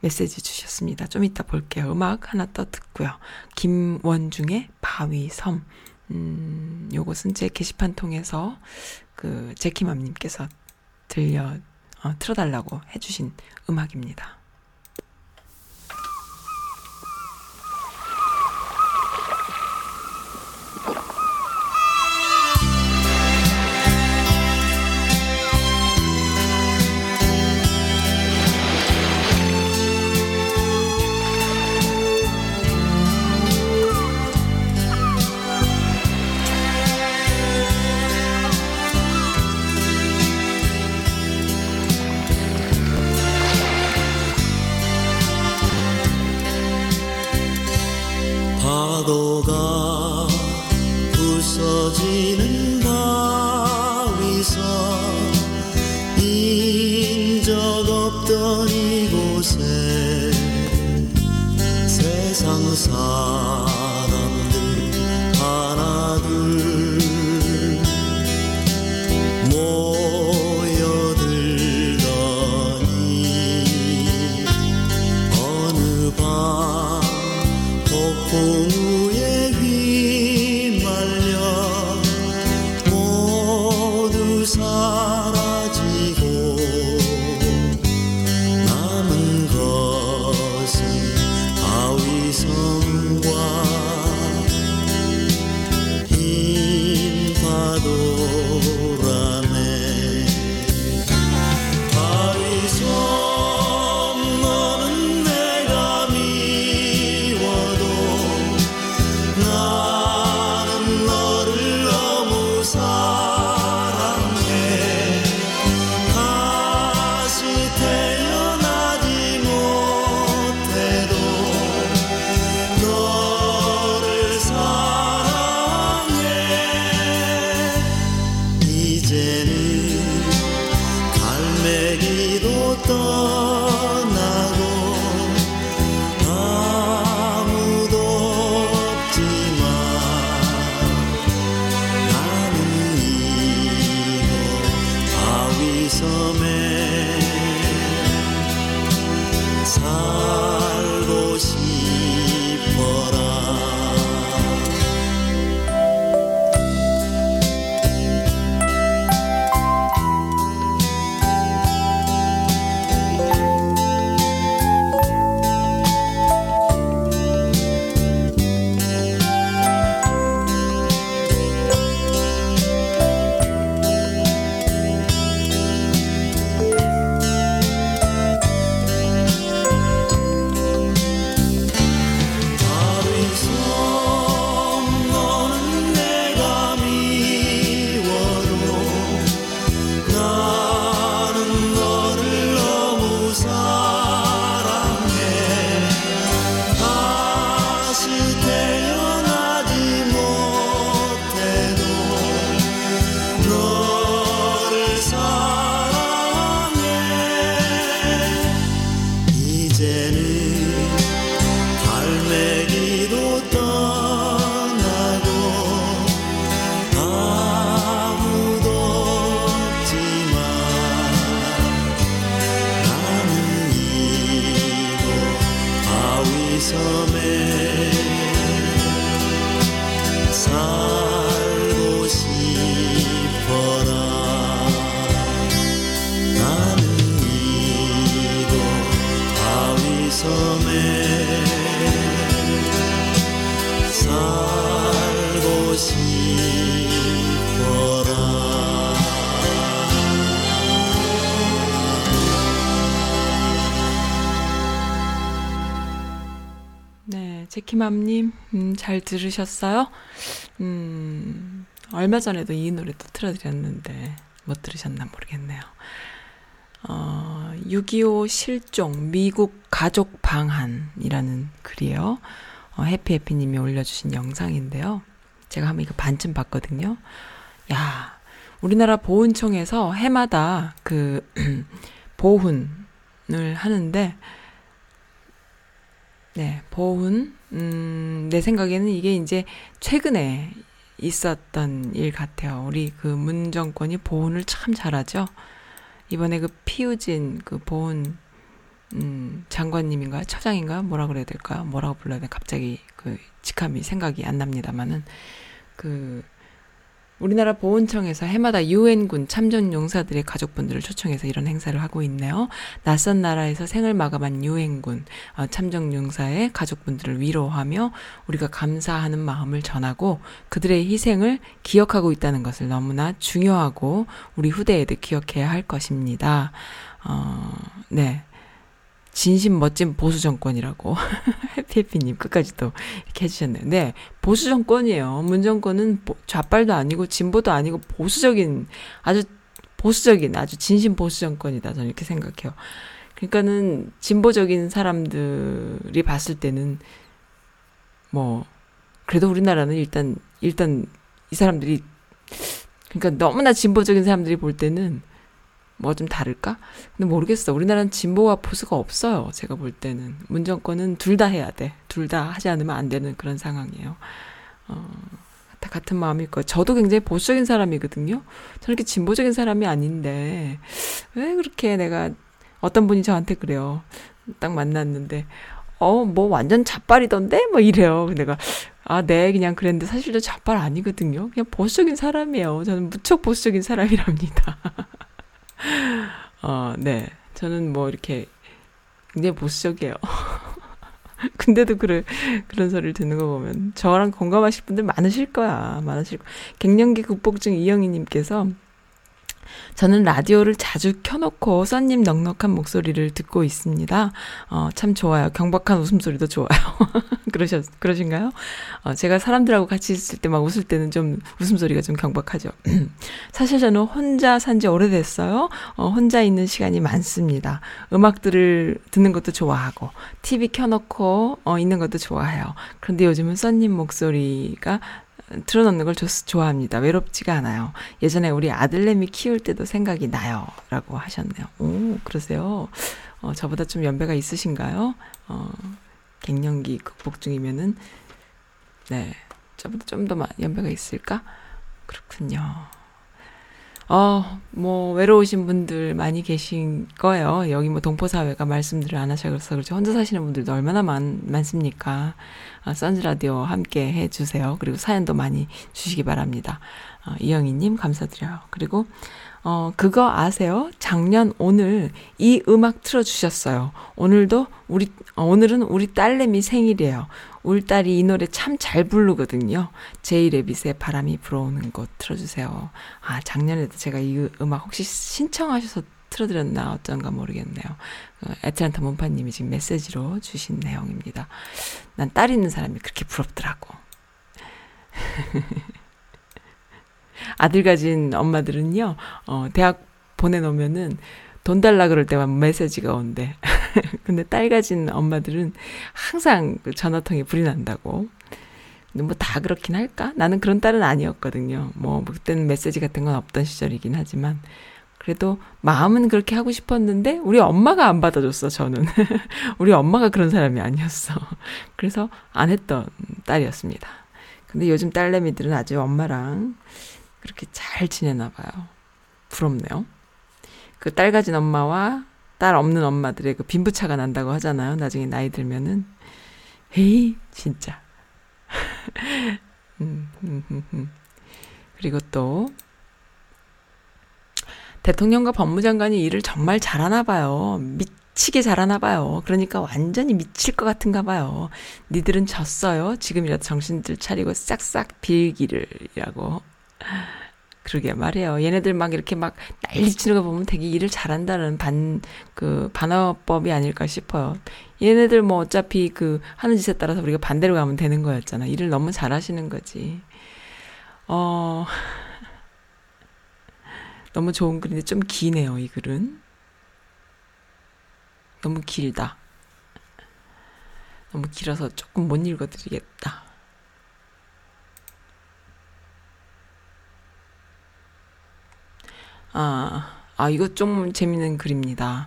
메시지 주셨습니다. 좀 이따 볼게요. 음악 하나 떠 듣고요. 김원중의 바위섬. 음, 요것은 제 게시판 통해서 그 제키맘님께서 들려 어, 틀어달라고 해주신 음악입니다. 파도가 부서지는 바위섬, 인적 없던 이곳에 세상 사람들 하나 둘 모여들더니 어느 밤 폭풍 제키맘님, 음, 잘 들으셨어요? 음, 얼마 전에도 이 노래 또 틀어드렸는데 못 들으셨나 모르겠네요. 어, 육이오 실종 미국 가족 방한이라는 글이에요. 어, 해피해피님이 올려주신 영상인데요. 제가 한번 이거 반쯤 봤거든요. 야, 우리나라 보훈청에서 해마다 그 보훈을 하는데 네, 보훈. 음, 내 생각에는 이게 이제 최근에 있었던 일 같아요. 우리 그 문 정권이 보훈을 참 잘하죠. 이번에 그 피우진 그 보훈 음, 장관님인가 처장인가 뭐라 그래야 될까? 뭐라고 불러야 돼? 갑자기 그 직함이 생각이 안 납니다만은 그 우리나라 보훈청에서 해마다 유엔군 참전 용사들의 가족분들을 초청해서 이런 행사를 하고 있네요. 낯선 나라에서 생을 마감한 유엔군 참전 용사의 가족분들을 위로하며 우리가 감사하는 마음을 전하고 그들의 희생을 기억하고 있다는 것을 너무나 중요하고 우리 후대에도 기억해야 할 것입니다. 어, 네. 진심 멋진 보수 정권이라고 해피해피님 끝까지 또 이렇게 해주셨네요. 네, 보수 정권이에요. 문 정권은 좌빨도 아니고 진보도 아니고 보수적인 아주 보수적인 아주 진심 보수 정권이다. 저는 이렇게 생각해요. 그러니까는 진보적인 사람들이 봤을 때는 뭐 그래도 우리나라는 일단 일단 이 사람들이 그러니까 너무나 진보적인 사람들이 볼 때는 뭐 좀 다를까? 근데 모르겠어. 우리나라는 진보와 보수가 없어요. 제가 볼 때는. 문 정권은 둘 다 해야 돼. 둘 다 하지 않으면 안 되는 그런 상황이에요. 어, 다 같은 마음일 거예요. 저도 굉장히 보수적인 사람이거든요. 저는 이렇게 진보적인 사람이 아닌데 왜 그렇게 내가 어떤 분이 저한테 그래요. 딱 만났는데 어, 뭐 완전 자빨이던데? 뭐 이래요. 내가 아, 네, 그냥 그랬는데 사실 저 자빨 아니거든요. 그냥 보수적인 사람이에요. 저는 무척 보수적인 사람이랍니다. 어, 네. 저는 뭐 이렇게 굉장히 보수적이에요. 근데도 그래, 그런 소리를 듣는 거 보면 저랑 공감하실 분들 많으실 거야. 많으실 거야. 갱년기 극복증 이영희님께서 저는 라디오를 자주 켜놓고 써님 넉넉한 목소리를 듣고 있습니다. 어, 참 좋아요. 경박한 웃음소리도 좋아요. 그러셨, 그러신가요? 어, 제가 사람들하고 같이 있을 때 막 웃을 때는 좀 웃음소리가 좀 경박하죠. 사실 저는 혼자 산지 오래됐어요. 어, 혼자 있는 시간이 많습니다. 음악들을 듣는 것도 좋아하고 티비 켜놓고 어, 있는 것도 좋아해요. 그런데 요즘은 써님 목소리가 틀어놓는 걸 좋아합니다. 외롭지가 않아요. 예전에 우리 아들내미 키울 때도 생각이 나요. 라고 하셨네요. 오, 그러세요? 어, 저보다 좀 연배가 있으신가요? 어, 갱년기 극복증이면은, 네. 저보다 좀 더 연배가 있을까? 그렇군요. 어, 뭐, 외로우신 분들 많이 계신 거예요. 여기 뭐, 동포사회가 말씀들을 안 하셔서 그렇죠. 혼자 사시는 분들도 얼마나 많, 많습니까? 아, 선즈라디오 함께 해주세요. 그리고 사연도 많이 주시기 바랍니다. 어, 이영희님, 감사드려요. 그리고, 어, 그거 아세요? 작년 오늘 이 음악 틀어주셨어요. 오늘도 우리, 어, 오늘은 우리 딸내미 생일이에요. 우리 딸이 이 노래 참 잘 부르거든요. 제이 레빗의 바람이 불어오는 곳 틀어주세요. 아, 작년에도 제가 이 음악 혹시 신청하셔서 틀어드렸나 어쩐가 모르겠네요. 애틀랜타 문파님이 지금 메시지로 주신 내용입니다. 난 딸 있는 사람이 그렇게 부럽더라고. 아들 가진 엄마들은요, 어, 대학 보내놓으면은 돈 달라 그럴 때만 메시지가 온대. 근데 딸 가진 엄마들은 항상 전화통에 불이 난다고. 근데 뭐 다 그렇긴 할까? 나는 그런 딸은 아니었거든요. 뭐, 그때는 메시지 같은 건 없던 시절이긴 하지만. 그래도 마음은 그렇게 하고 싶었는데 우리 엄마가 안 받아줬어, 저는. 우리 엄마가 그런 사람이 아니었어. 그래서 안 했던 딸이었습니다. 근데 요즘 딸내미들은 아주 엄마랑 그렇게 잘 지내나 봐요. 부럽네요. 그 딸 가진 엄마와 딸 없는 엄마들의 그 빈부차가 난다고 하잖아요. 나중에 나이 들면은. 에이, 진짜. 음, 음, 음, 음. 그리고 또 대통령과 법무장관이 일을 정말 잘하나 봐요. 미치게 잘하나 봐요. 그러니까 완전히 미칠 것 같은가 봐요. 니들은 졌어요. 지금이라도 정신들 차리고 싹싹 빌기를 이라고. 그러게 말이에요. 얘네들 막 이렇게 막 난리치는 거 보면 되게 일을 잘한다는 반, 그, 반어법이 아닐까 싶어요. 얘네들 뭐 어차피 그 하는 짓에 따라서 우리가 반대로 가면 되는 거였잖아. 일을 너무 잘하시는 거지. 어, 너무 좋은 글인데 좀 기네요, 이 글은. 너무 길다. 너무 길어서 조금 못 읽어드리겠다. 아, 아, 이거 좀 재밌는 글입니다.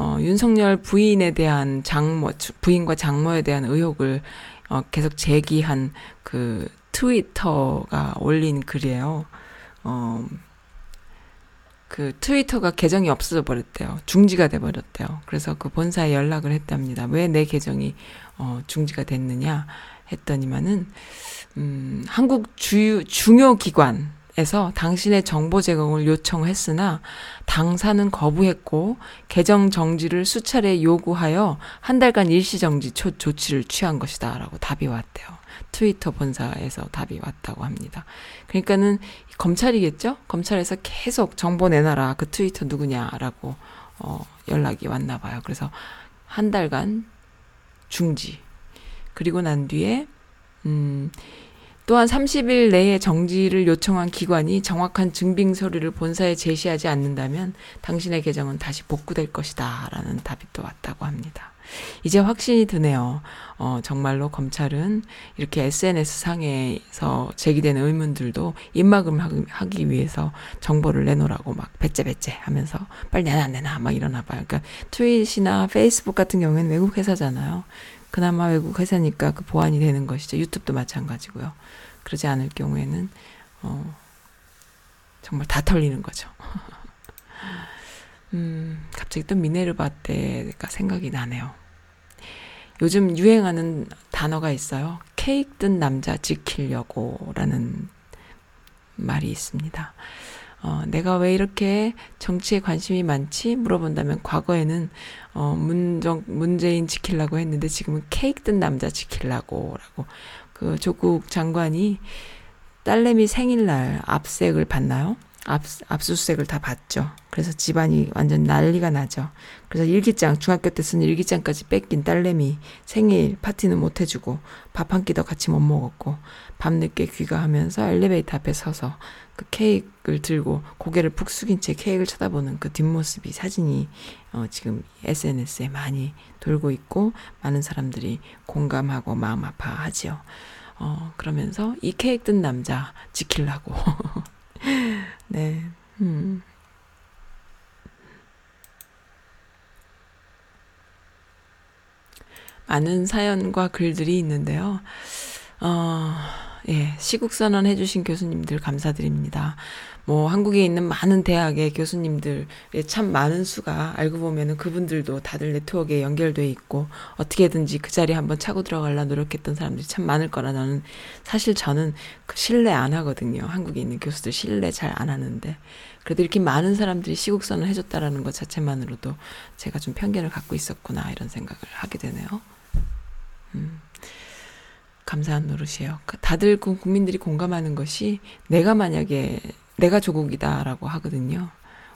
어, 윤석열 부인에 대한 장모, 부인과 장모에 대한 의혹을 어, 계속 제기한 그 트위터가 올린 글이에요. 어, 그 트위터가 계정이 없어져 버렸대요. 중지가 돼 버렸대요. 그래서 그 본사에 연락을 했답니다. 왜 내 계정이 어, 중지가 됐느냐 했더니만은 음, 한국 주요 중요 기관에서 당신의 정보 제공을 요청했으나 당사는 거부했고 계정 정지를 수차례 요구하여 한 달간 일시 정지 초, 조치를 취한 것이다라고 답이 왔대요. 트위터 본사에서 답이 왔다고 합니다. 그러니까는 검찰이겠죠? 검찰에서 계속 정보 내놔라. 그 트위터 누구냐라고 어, 연락이 왔나 봐요. 그래서 한 달간 중지. 그리고 난 뒤에 음, 또한 삼십 일 내에 정지를 요청한 기관이 정확한 증빙 서류를 본사에 제시하지 않는다면 당신의 계정은 다시 복구될 것이다 라는 답이 또 왔다고 합니다. 이제 확신이 드네요. 어, 정말로 검찰은 이렇게 에스엔에스 상에서 제기되는 의문들도 입막음 하기 위해서 정보를 내놓으라고 막 배째 배째 하면서 빨리 내놔 내놔 막 이러나 봐요. 그러니까 트윗이나 페이스북 같은 경우에는 외국 회사잖아요. 그나마 외국 회사니까 그 보완이 되는 것이죠. 유튜브도 마찬가지고요. 그러지 않을 경우에는 어, 정말 다 털리는 거죠. 음, 갑자기 또 미네르바 때가 생각이 나네요. 요즘 유행하는 단어가 있어요. 케이크 뜬 남자 지키려고 라는 말이 있습니다. 어, 내가 왜 이렇게 정치에 관심이 많지? 물어본다면 과거에는 어, 문정, 문재인 지키려고 했는데 지금은 케이크 뜬 남자 지키려고 라고 그 조국 장관이 딸내미 생일날 압색을 받나요? 압, 압수수색을 다 받죠. 그래서 집안이 완전 난리가 나죠. 그래서 일기장, 중학교 때 쓴 일기장까지 뺏긴 딸내미 생일 파티는 못 해주고 밥 한 끼도 같이 못 먹었고 밤늦게 귀가하면서 엘리베이터 앞에 서서 그 케이크를 들고 고개를 푹 숙인 채 케이크를 쳐다보는 그 뒷모습이 사진이 어, 지금 에스엔에스에 많이 돌고 있고 많은 사람들이 공감하고 마음 아파하지요. 어, 그러면서 이 케이크 뜬 남자 지키려고 네. 음. 많은 사연과 글들이 있는데요. 어, 예. 시국선언 해주신 교수님들 감사드립니다. 뭐, 한국에 있는 많은 대학의 교수님들의 참 많은 수가 알고 보면은 그분들도 다들 네트워크에 연결되어 있고 어떻게든지 그 자리에 한번 차고 들어가려 노력했던 사람들이 참 많을 거라는, 사실 저는 그 신뢰 안 하거든요. 한국에 있는 교수들 신뢰 잘 안 하는데. 그래도 이렇게 많은 사람들이 시국선언을 해줬다라는 것 자체만으로도 제가 좀 편견을 갖고 있었구나 이런 생각을 하게 되네요. 음. 감사한 노릇이에요. 다들 국민들이 공감하는 것이 내가 만약에 내가 조국이다라고 하거든요.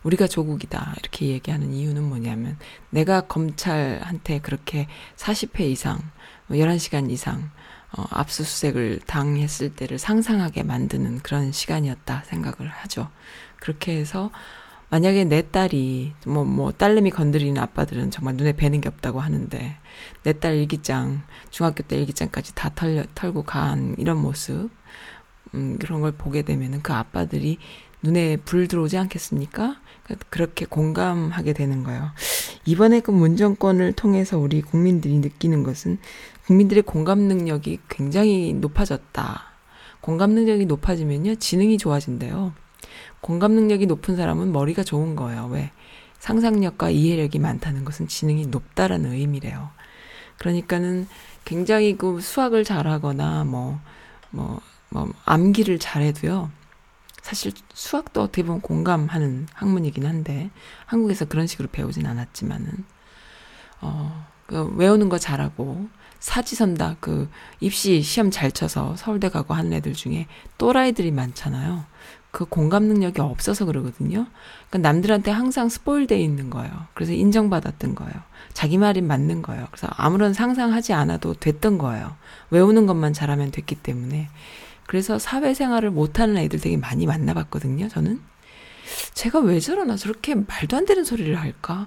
우리가 조국이다 이렇게 얘기하는 이유는 뭐냐면 내가 검찰한테 그렇게 사십 회 이상, 열한 시간 이상 어, 압수수색을 당했을 때를 상상하게 만드는 그런 시간이었다 생각을 하죠. 그렇게 해서 만약에 내 딸이 뭐 뭐 딸내미 건드리는 아빠들은 정말 눈에 뵈는 게 없다고 하는데 내 딸 일기장, 중학교 때 일기장까지 다 털려, 털고 간 이런 모습 음, 그런 걸 보게 되면은 그 아빠들이 눈에 불 들어오지 않겠습니까? 그렇게 공감하게 되는 거예요. 이번에 그 문정권을 통해서 우리 국민들이 느끼는 것은 국민들의 공감 능력이 굉장히 높아졌다. 공감 능력이 높아지면요 지능이 좋아진대요. 공감 능력이 높은 사람은 머리가 좋은 거예요. 왜? 상상력과 이해력이 많다는 것은 지능이 높다라는 의미래요. 그러니까는 굉장히 그 수학을 잘하거나 뭐, 뭐, 뭐, 암기를 잘해도요. 사실 수학도 어떻게 보면 공감하는 학문이긴 한데, 한국에서 그런 식으로 배우진 않았지만은, 어, 그 외우는 거 잘하고, 사지선다, 그, 입시 시험 잘 쳐서 서울대 가고 하는 애들 중에 또라이들이 많잖아요. 그 공감 능력이 없어서 그러거든요. 그러니까 남들한테 항상 스포일되어 있는 거예요. 그래서 인정받았던 거예요. 자기 말이 맞는 거예요. 그래서 아무런 상상하지 않아도 됐던 거예요. 외우는 것만 잘하면 됐기 때문에. 그래서 사회생활을 못하는 애들 되게 많이 만나봤거든요. 저는 제가 왜 저러나 저렇게 말도 안 되는 소리를 할까?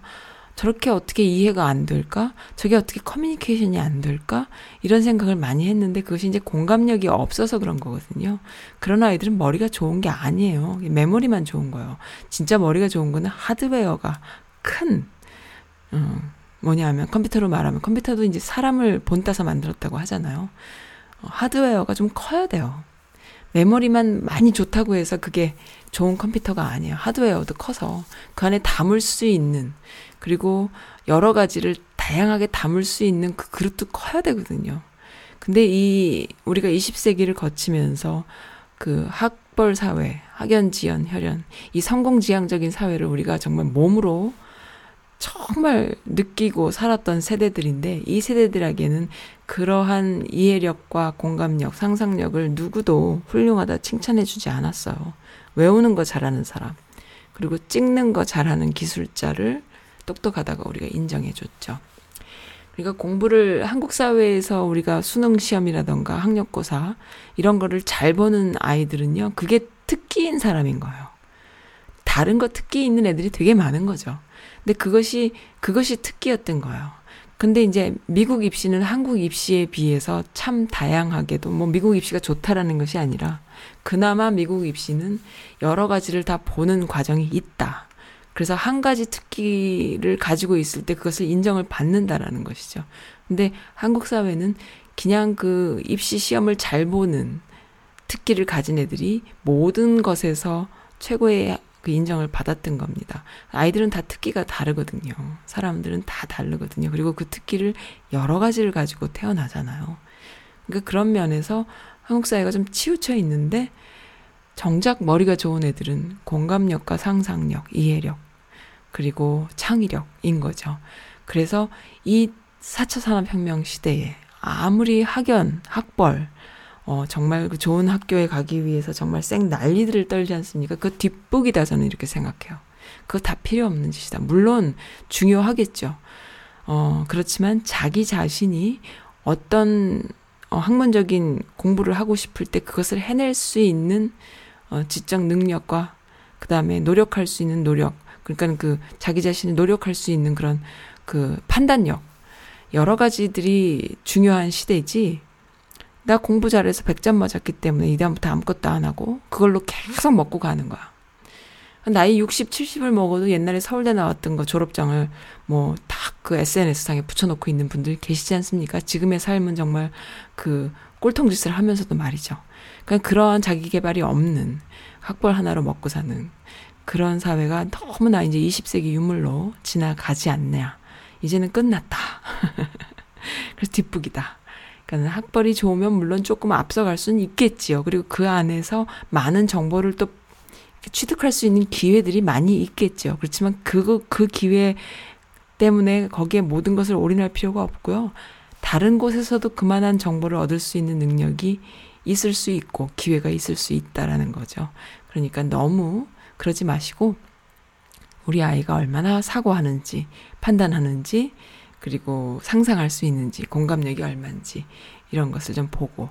저렇게 어떻게 이해가 안 될까? 저게 어떻게 커뮤니케이션이 안 될까? 이런 생각을 많이 했는데 그것이 이제 공감력이 없어서 그런 거거든요. 그런 아이들은 머리가 좋은 게 아니에요. 메모리만 좋은 거예요. 진짜 머리가 좋은 거는 하드웨어가 큰 어, 뭐냐 하면 컴퓨터로 말하면 컴퓨터도 이제 사람을 본따서 만들었다고 하잖아요. 어, 하드웨어가 좀 커야 돼요. 메모리만 많이 좋다고 해서 그게 좋은 컴퓨터가 아니에요. 하드웨어도 커서 그 안에 담을 수 있는, 그리고 여러 가지를 다양하게 담을 수 있는 그 그릇도 커야 되거든요. 근데 이 우리가 이십 세기를 거치면서 그 학벌 사회, 학연, 지연, 혈연, 이 성공지향적인 사회를 우리가 정말 몸으로 정말 느끼고 살았던 세대들인데, 이 세대들에게는 그러한 이해력과 공감력, 상상력을 누구도 훌륭하다 칭찬해주지 않았어요. 외우는 거 잘하는 사람, 그리고 찍는 거 잘하는 기술자를 똑똑하다가 우리가 인정해줬죠. 그러니까 공부를 한국 사회에서 우리가 수능 시험이라던가 학력고사 이런 거를 잘 보는 아이들은요, 그게 특기인 사람인 거예요. 다른 거 특기 있는 애들이 되게 많은 거죠. 근데 그것이, 그것이 특기였던 거예요. 근데 이제 미국 입시는 한국 입시에 비해서 참 다양하게도, 뭐 미국 입시가 좋다라는 것이 아니라 그나마 미국 입시는 여러 가지를 다 보는 과정이 있다. 그래서 한 가지 특기를 가지고 있을 때 그것을 인정을 받는다라는 것이죠. 근데 한국 사회는 그냥 그 입시 시험을 잘 보는 특기를 가진 애들이 모든 것에서 최고의 그 인정을 받았던 겁니다. 아이들은 다 특기가 다르거든요. 사람들은 다 다르거든요. 그리고 그 특기를 여러 가지를 가지고 태어나잖아요. 그러니까 그런 면에서 한국 사회가 좀 치우쳐 있는데, 정작 머리가 좋은 애들은 공감력과 상상력, 이해력, 그리고 창의력인 거죠. 그래서 이 사 차 산업혁명 시대에 아무리 학연, 학벌, 어, 정말 그 좋은 학교에 가기 위해서 정말 쌩 난리들을 떨지 않습니까? 그 뒷북이다, 저는 이렇게 생각해요. 그거 다 필요 없는 짓이다. 물론 중요하겠죠. 어, 그렇지만 자기 자신이 어떤 어, 학문적인 공부를 하고 싶을 때 그것을 해낼 수 있는 어, 지적 능력과 그 다음에 노력할 수 있는 노력, 그러니까 그 자기 자신이 노력할 수 있는 그런 그 판단력, 여러 가지들이 중요한 시대지, 나 공부 잘해서 백 점 맞았기 때문에 이 다음부터 아무것도 안 하고 그걸로 계속 먹고 가는 거야. 나이 육십, 칠십을 먹어도 옛날에 서울대 나왔던 거 졸업장을 뭐 딱 그 에스엔에스상에 붙여놓고 있는 분들 계시지 않습니까? 지금의 삶은 정말 그 꼴통짓을 하면서도 말이죠. 그러니까 그러한 자기 개발이 없는, 학벌 하나로 먹고 사는 그런 사회가 너무나 이제 이십 세기 유물로 지나가지 않냐. 이제는 끝났다. 그래서 뒷북이다. 그러니까 학벌이 좋으면 물론 조금 앞서갈 수는 있겠지요. 그리고 그 안에서 많은 정보를 또 취득할 수 있는 기회들이 많이 있겠죠. 그렇지만 그거, 그 기회 때문에 거기에 모든 것을 올인할 필요가 없고요. 다른 곳에서도 그만한 정보를 얻을 수 있는 능력이 있을 수 있고 기회가 있을 수 있다라는 거죠. 그러니까 너무 그러지 마시고 우리 아이가 얼마나 사고하는지, 판단하는지, 그리고 상상할 수 있는지, 공감력이 얼마인지 이런 것을 좀 보고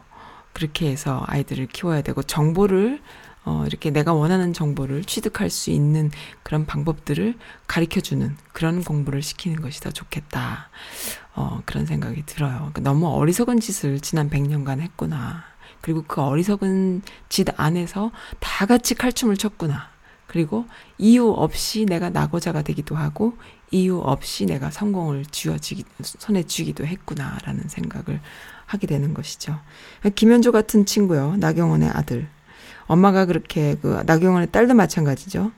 그렇게 해서 아이들을 키워야 되고, 정보를 어, 이렇게 내가 원하는 정보를 취득할 수 있는 그런 방법들을 가르쳐주는 그런 공부를 시키는 것이 더 좋겠다. 어, 그런 생각이 들어요. 너무 어리석은 짓을 지난 백 년간 했구나. 그리고 그 어리석은 짓 안에서 다 같이 칼춤을 췄구나. 그리고 이유 없이 내가 낙오자가 되기도 하고, 이유 없이 내가 성공을 쥐어지기, 손에 쥐기도 했구나라는 생각을 하게 되는 것이죠. 김현조 같은 친구요. 나경원의 아들. 엄마가 그렇게, 그, 나경원의 딸도 마찬가지죠.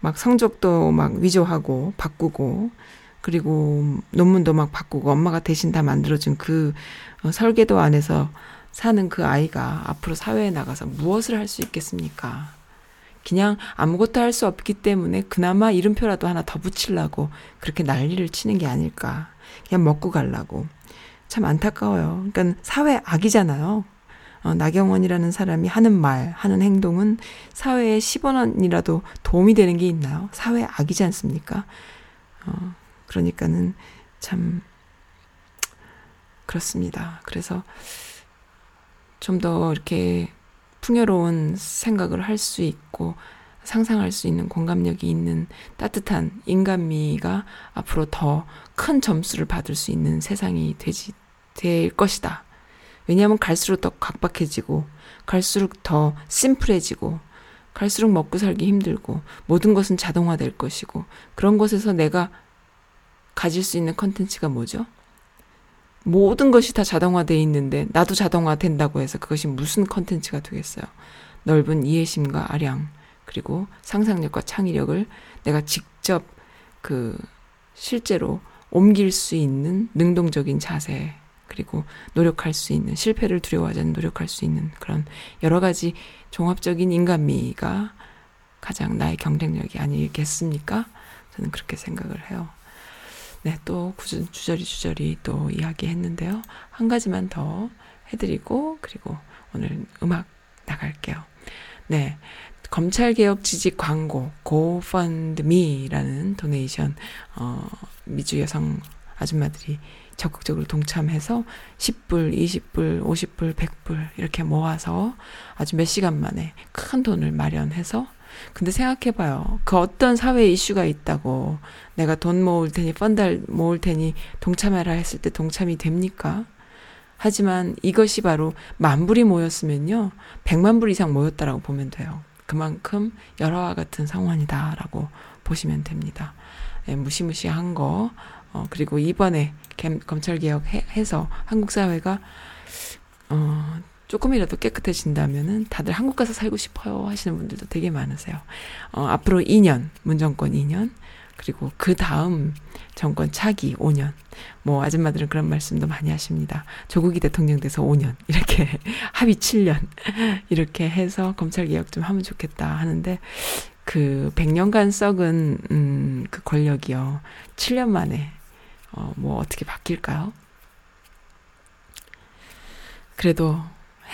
막 성적도 막 위조하고, 바꾸고, 그리고 논문도 막 바꾸고, 엄마가 대신 다 만들어준 그 설계도 안에서 사는 그 아이가 앞으로 사회에 나가서 무엇을 할 수 있겠습니까? 그냥 아무것도 할 수 없기 때문에 그나마 이름표라도 하나 더 붙이려고 그렇게 난리를 치는 게 아닐까. 그냥 먹고 가려고. 참 안타까워요. 그러니까 사회 악이잖아요. 어, 나경원이라는 사람이 하는 말, 하는 행동은 사회에 십 원이라도 도움이 되는 게 있나요? 사회 악이지 않습니까? 어, 그러니까는 참 그렇습니다. 그래서 좀 더 이렇게 풍요로운 생각을 할 수 있고 상상할 수 있는 공감력이 있는 따뜻한 인간미가 앞으로 더 큰 점수를 받을 수 있는 세상이 되지, 될 것이다. 왜냐하면 갈수록 더 각박해지고, 갈수록 더 심플해지고, 갈수록 먹고 살기 힘들고, 모든 것은 자동화될 것이고, 그런 것에서 내가 가질 수 있는 컨텐츠가 뭐죠? 모든 것이 다 자동화되어 있는데 나도 자동화된다고 해서 그것이 무슨 컨텐츠가 되겠어요? 넓은 이해심과 아량, 그리고 상상력과 창의력을 내가 직접 그 실제로 옮길 수 있는 능동적인 자세, 그리고 노력할 수 있는, 실패를 두려워하지 않는 노력할 수 있는 그런 여러 가지 종합적인 인간미가 가장 나의 경쟁력이 아니겠습니까? 저는 그렇게 생각을 해요. 네, 또 구준, 주저리 주저리 또 이야기했는데요. 한 가지만 더 해드리고 그리고 오늘 음악 나갈게요. 네, 검찰개혁 지지 광고 고펀드미라는 도네이션, 어, 미주 여성 아줌마들이 적극적으로 동참해서 십 불, 이십 불, 오십 불, 백 불 이렇게 모아서 아주 몇 시간 만에 큰 돈을 마련해서, 근데 생각해봐요. 그 어떤 사회 이슈가 있다고 내가 돈 모을 테니 펀드 모을 테니 동참해라 했을 때 동참이 됩니까? 하지만 이것이 바로 만 불이 모였으면요, 백만 불 이상 모였다라고 보면 돼요. 그만큼 열화와 같은 상황이다라고 보시면 됩니다. 예, 무시무시한 거. 어, 그리고 이번에 겜, 검찰개혁 해, 해서 한국 사회가 어, 조금이라도 깨끗해진다면은 다들 한국 가서 살고 싶어요 하시는 분들도 되게 많으세요. 어, 앞으로 이 년, 문정권 이 년, 그리고 그 다음 정권 차기 오 년, 뭐 아줌마들은 그런 말씀도 많이 하십니다. 조국이 대통령 돼서 오 년, 이렇게 합의 칠 년, 이렇게 해서 검찰개혁 좀 하면 좋겠다 하는데, 그 백 년간 썩은 음, 그 권력이요, 칠 년 만에 어, 뭐 어떻게 바뀔까요? 그래도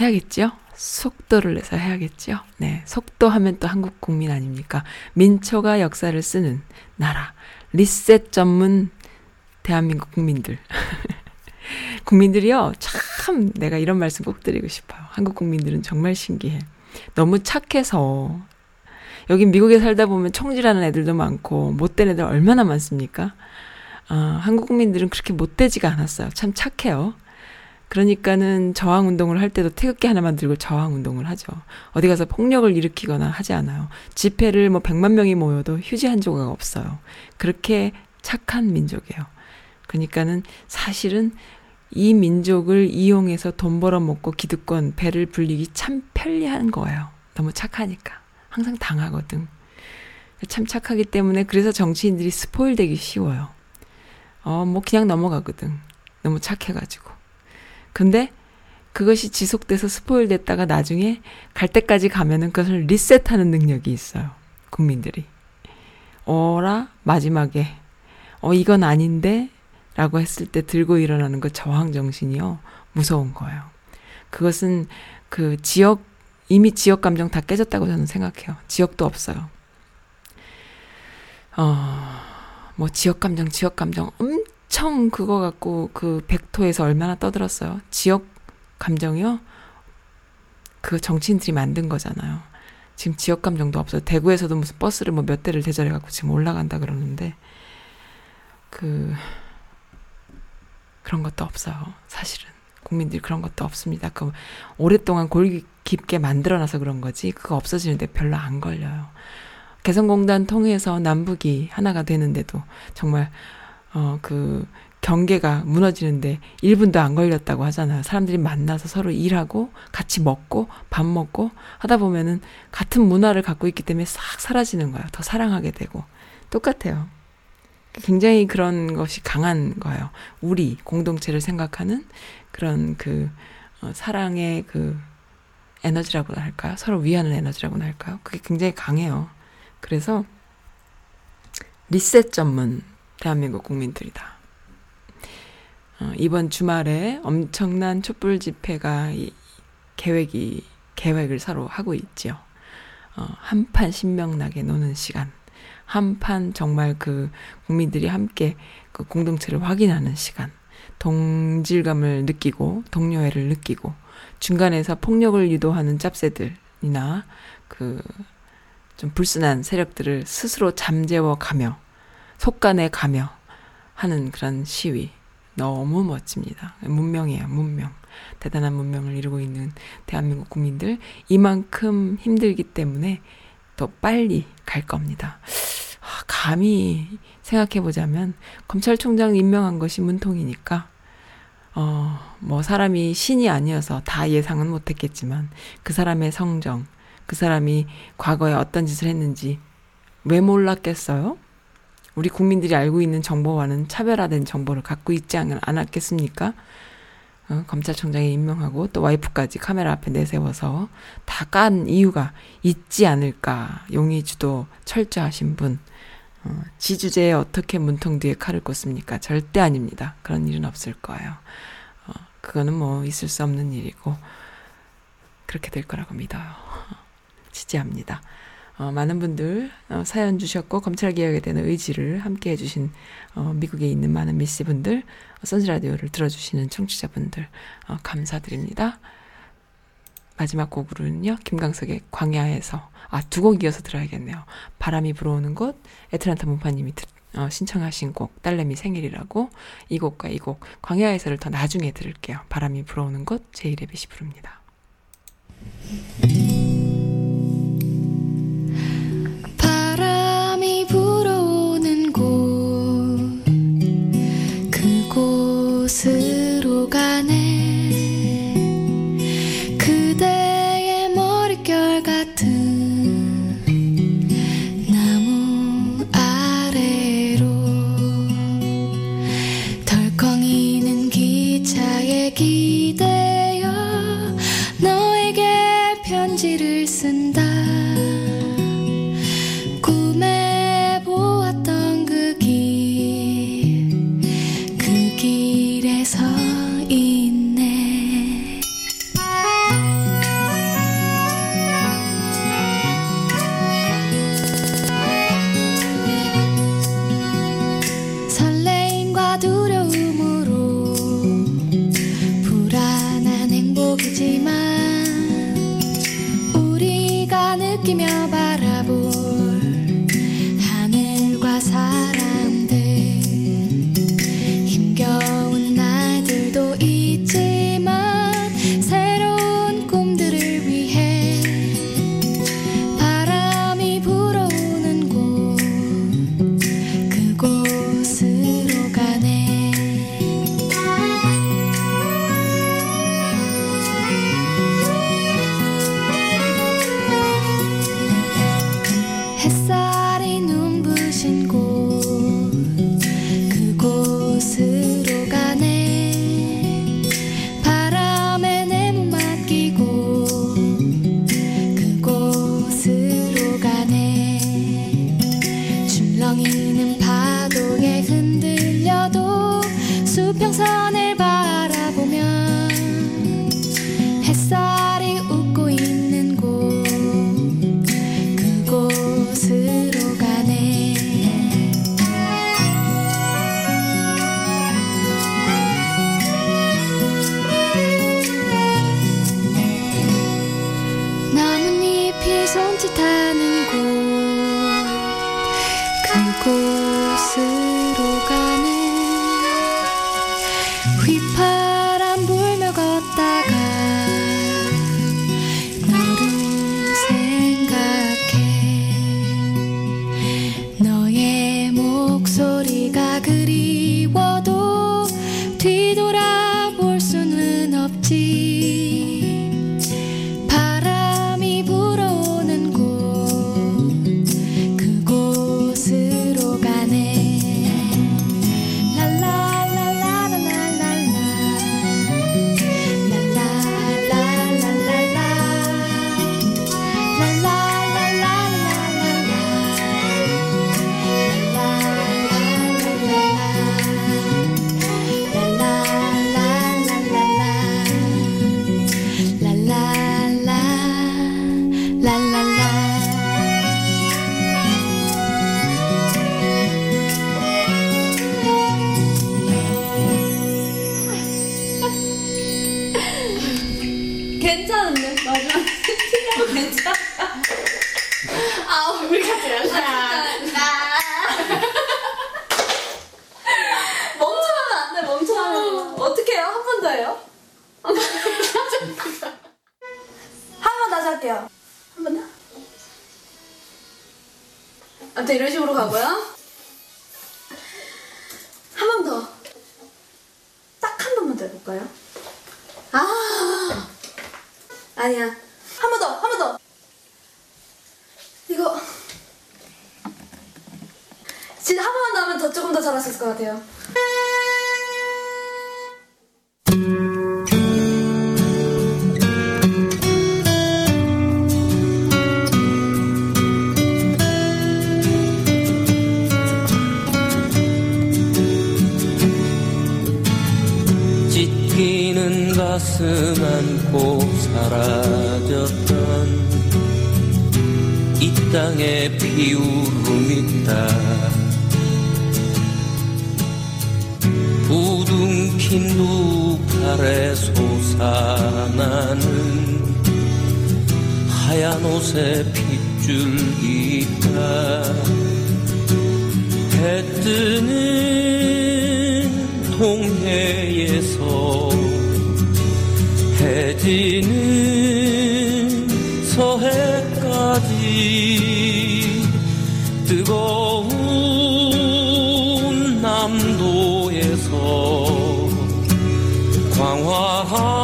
해야겠죠? 속도를 내서 해야겠죠? 네, 속도하면 또 한국 국민 아닙니까? 민초가 역사를 쓰는 나라, 리셋 전문 대한민국 국민들. 국민들이요, 참 내가 이런 말씀 꼭 드리고 싶어요. 한국 국민들은 정말 신기해. 너무 착해서, 여기 미국에 살다 보면 청질하는 애들도 많고 못된 애들 얼마나 많습니까? 어, 한국 국민들은 그렇게 못되지가 않았어요. 참 착해요. 그러니까는 저항운동을 할 때도 태극기 하나만 들고 저항운동을 하죠. 어디 가서 폭력을 일으키거나 하지 않아요. 집회를 뭐 백만 명이 모여도 휴지 한 조각 없어요. 그렇게 착한 민족이에요. 그러니까는 사실은 이 민족을 이용해서 돈 벌어먹고 기득권 배를 불리기 참 편리한 거예요. 너무 착하니까. 항상 당하거든. 참 착하기 때문에 그래서 정치인들이 스포일되기 쉬워요. 어, 뭐 그냥 넘어가거든. 너무 착해가지고. 근데 그것이 지속돼서 스포일 됐다가 나중에 갈 때까지 가면은 그것을 리셋하는 능력이 있어요. 국민들이. 어라, 마지막에 어 이건 아닌데 라고 했을 때 들고 일어나는 그 저항정신이요, 무서운 거예요. 그것은 그 지역, 이미 지역 감정 다 깨졌다고 저는 생각해요. 지역도 없어요. 어, 뭐 지역 감정, 지역 감정 음 청 그거 갖고 그 백토에서 얼마나 떠들었어요. 지역 감정이요? 그 정치인들이 만든 거잖아요. 지금 지역 감정도 없어요. 대구에서도 무슨 버스를 뭐 몇 대를 대절해 갖고 지금 올라간다 그러는데 그 그런 것도 없어요. 사실은 국민들이 그런 것도 없습니다. 그 오랫동안 골 깊게 만들어놔서 그런 거지. 그거 없어지는데 별로 안 걸려요. 개성공단 통해서 남북이 하나가 되는데도 정말 어, 그, 경계가 무너지는데 일 분도 안 걸렸다고 하잖아요. 사람들이 만나서 서로 일하고, 같이 먹고, 밥 먹고, 하다 보면은 같은 문화를 갖고 있기 때문에 싹 사라지는 거예요. 더 사랑하게 되고. 똑같아요. 굉장히 그런 것이 강한 거예요. 우리, 공동체를 생각하는 그런 그, 어, 사랑의 그, 에너지라고 할까요? 서로 위하는 에너지라고 할까요? 그게 굉장히 강해요. 그래서, 리셋 전문, 대한민국 국민들이다. 어, 이번 주말에 엄청난 촛불 집회가 이, 계획이, 계획을 서로 하고 있지요. 어, 한판 신명나게 노는 시간. 한판 정말 그 국민들이 함께 그 공동체를 확인하는 시간. 동질감을 느끼고, 동료애를 느끼고, 중간에서 폭력을 유도하는 짭새들이나 그 좀 불순한 세력들을 스스로 잠재워 가며, 속간에 가며 하는 그런 시위. 너무 멋집니다. 문명이에요, 문명. 대단한 문명을 이루고 있는 대한민국 국민들. 이만큼 힘들기 때문에 더 빨리 갈 겁니다. 아, 감히 생각해보자면 검찰총장 임명한 것이 문통이니까 어, 뭐 사람이 신이 아니어서 다 예상은 못했겠지만 그 사람의 성정, 그 사람이 과거에 어떤 짓을 했는지 왜 몰랐겠어요? 우리 국민들이 알고 있는 정보와는 차별화된 정보를 갖고 있지 않았겠습니까? 어, 검찰총장에 임명하고 또 와이프까지 카메라 앞에 내세워서 다 깐 이유가 있지 않을까. 용의주도 철저하신 분. 어, 지 주제에 어떻게 문통 뒤에 칼을 꽂습니까? 절대 아닙니다. 그런 일은 없을 거예요. 어, 그거는 뭐 있을 수 없는 일이고 그렇게 될 거라고 믿어요. 지지합니다. 어, 많은 분들 어, 사연 주셨고 검찰개혁에 대한 의지를 함께 해주신 어, 미국에 있는 많은 미씨분들, 어, 선즈라디오를 들어주시는 청취자분들 어, 감사드립니다. 마지막 곡으로는요. 김강석의 광야에서 아, 두 곡 이어서 들어야겠네요. 바람이 불어오는 곳, 애틀란타 문파님이 어, 신청하신 곡 딸내미 생일이라고 이 곡과 이 곡 광야에서를 더 나중에 들을게요. 바람이 불어오는 곳 제이레빗이 부릅니다. 불어오는 곳 그곳으로 가네 그대의 머릿결 같은 나무 아래로 덜컹이는 기차에 기대어 너에게 편지를 쓴다 아, 아무튼 이런 식으로 가고요. 한 번 더. 딱 한 번만 더 해볼까요? 아, 아니야. 한 번 더, 한 번 더. 이거 진짜 한 번만 더 하면 더 조금 더 잘할 수 있을 것 같아요. 가슴 안고 사라졌던 이 땅의 비울음이다. 부둥킨 두 팔에 솟아나는 하얀 옷의 핏줄이 있다. 해 뜨는 동해에서 해지는 서해까지 뜨거운 남도에서 광활한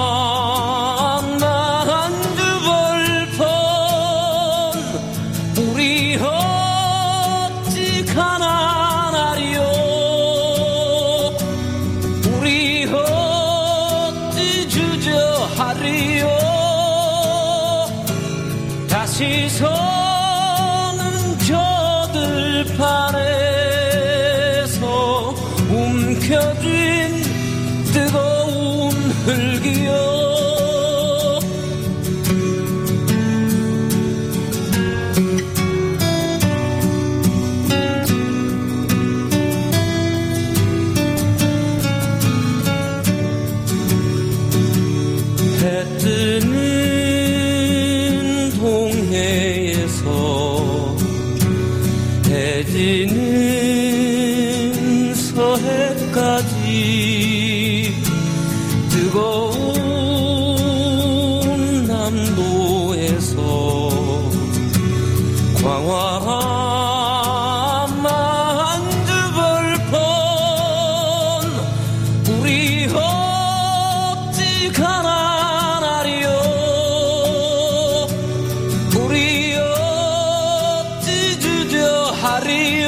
만주벌판 우리 어찌 가난하리요. 우리 어찌 주저 하리요. 다시 서는 저들판에서 움켜쥔 뜨거운 흙이요. 해지는 서해까지 뜨거운 남도에서 광활한 만주벌판 우리 어찌 가난하리요. 우리 어찌 주저하리요.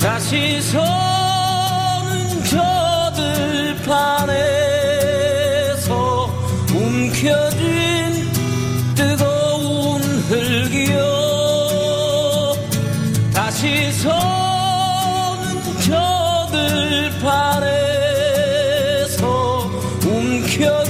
다시 서는 저들판에서 움켜쥔 뜨거운 흙이요. 다시 서는 저들판에서 움켜쥔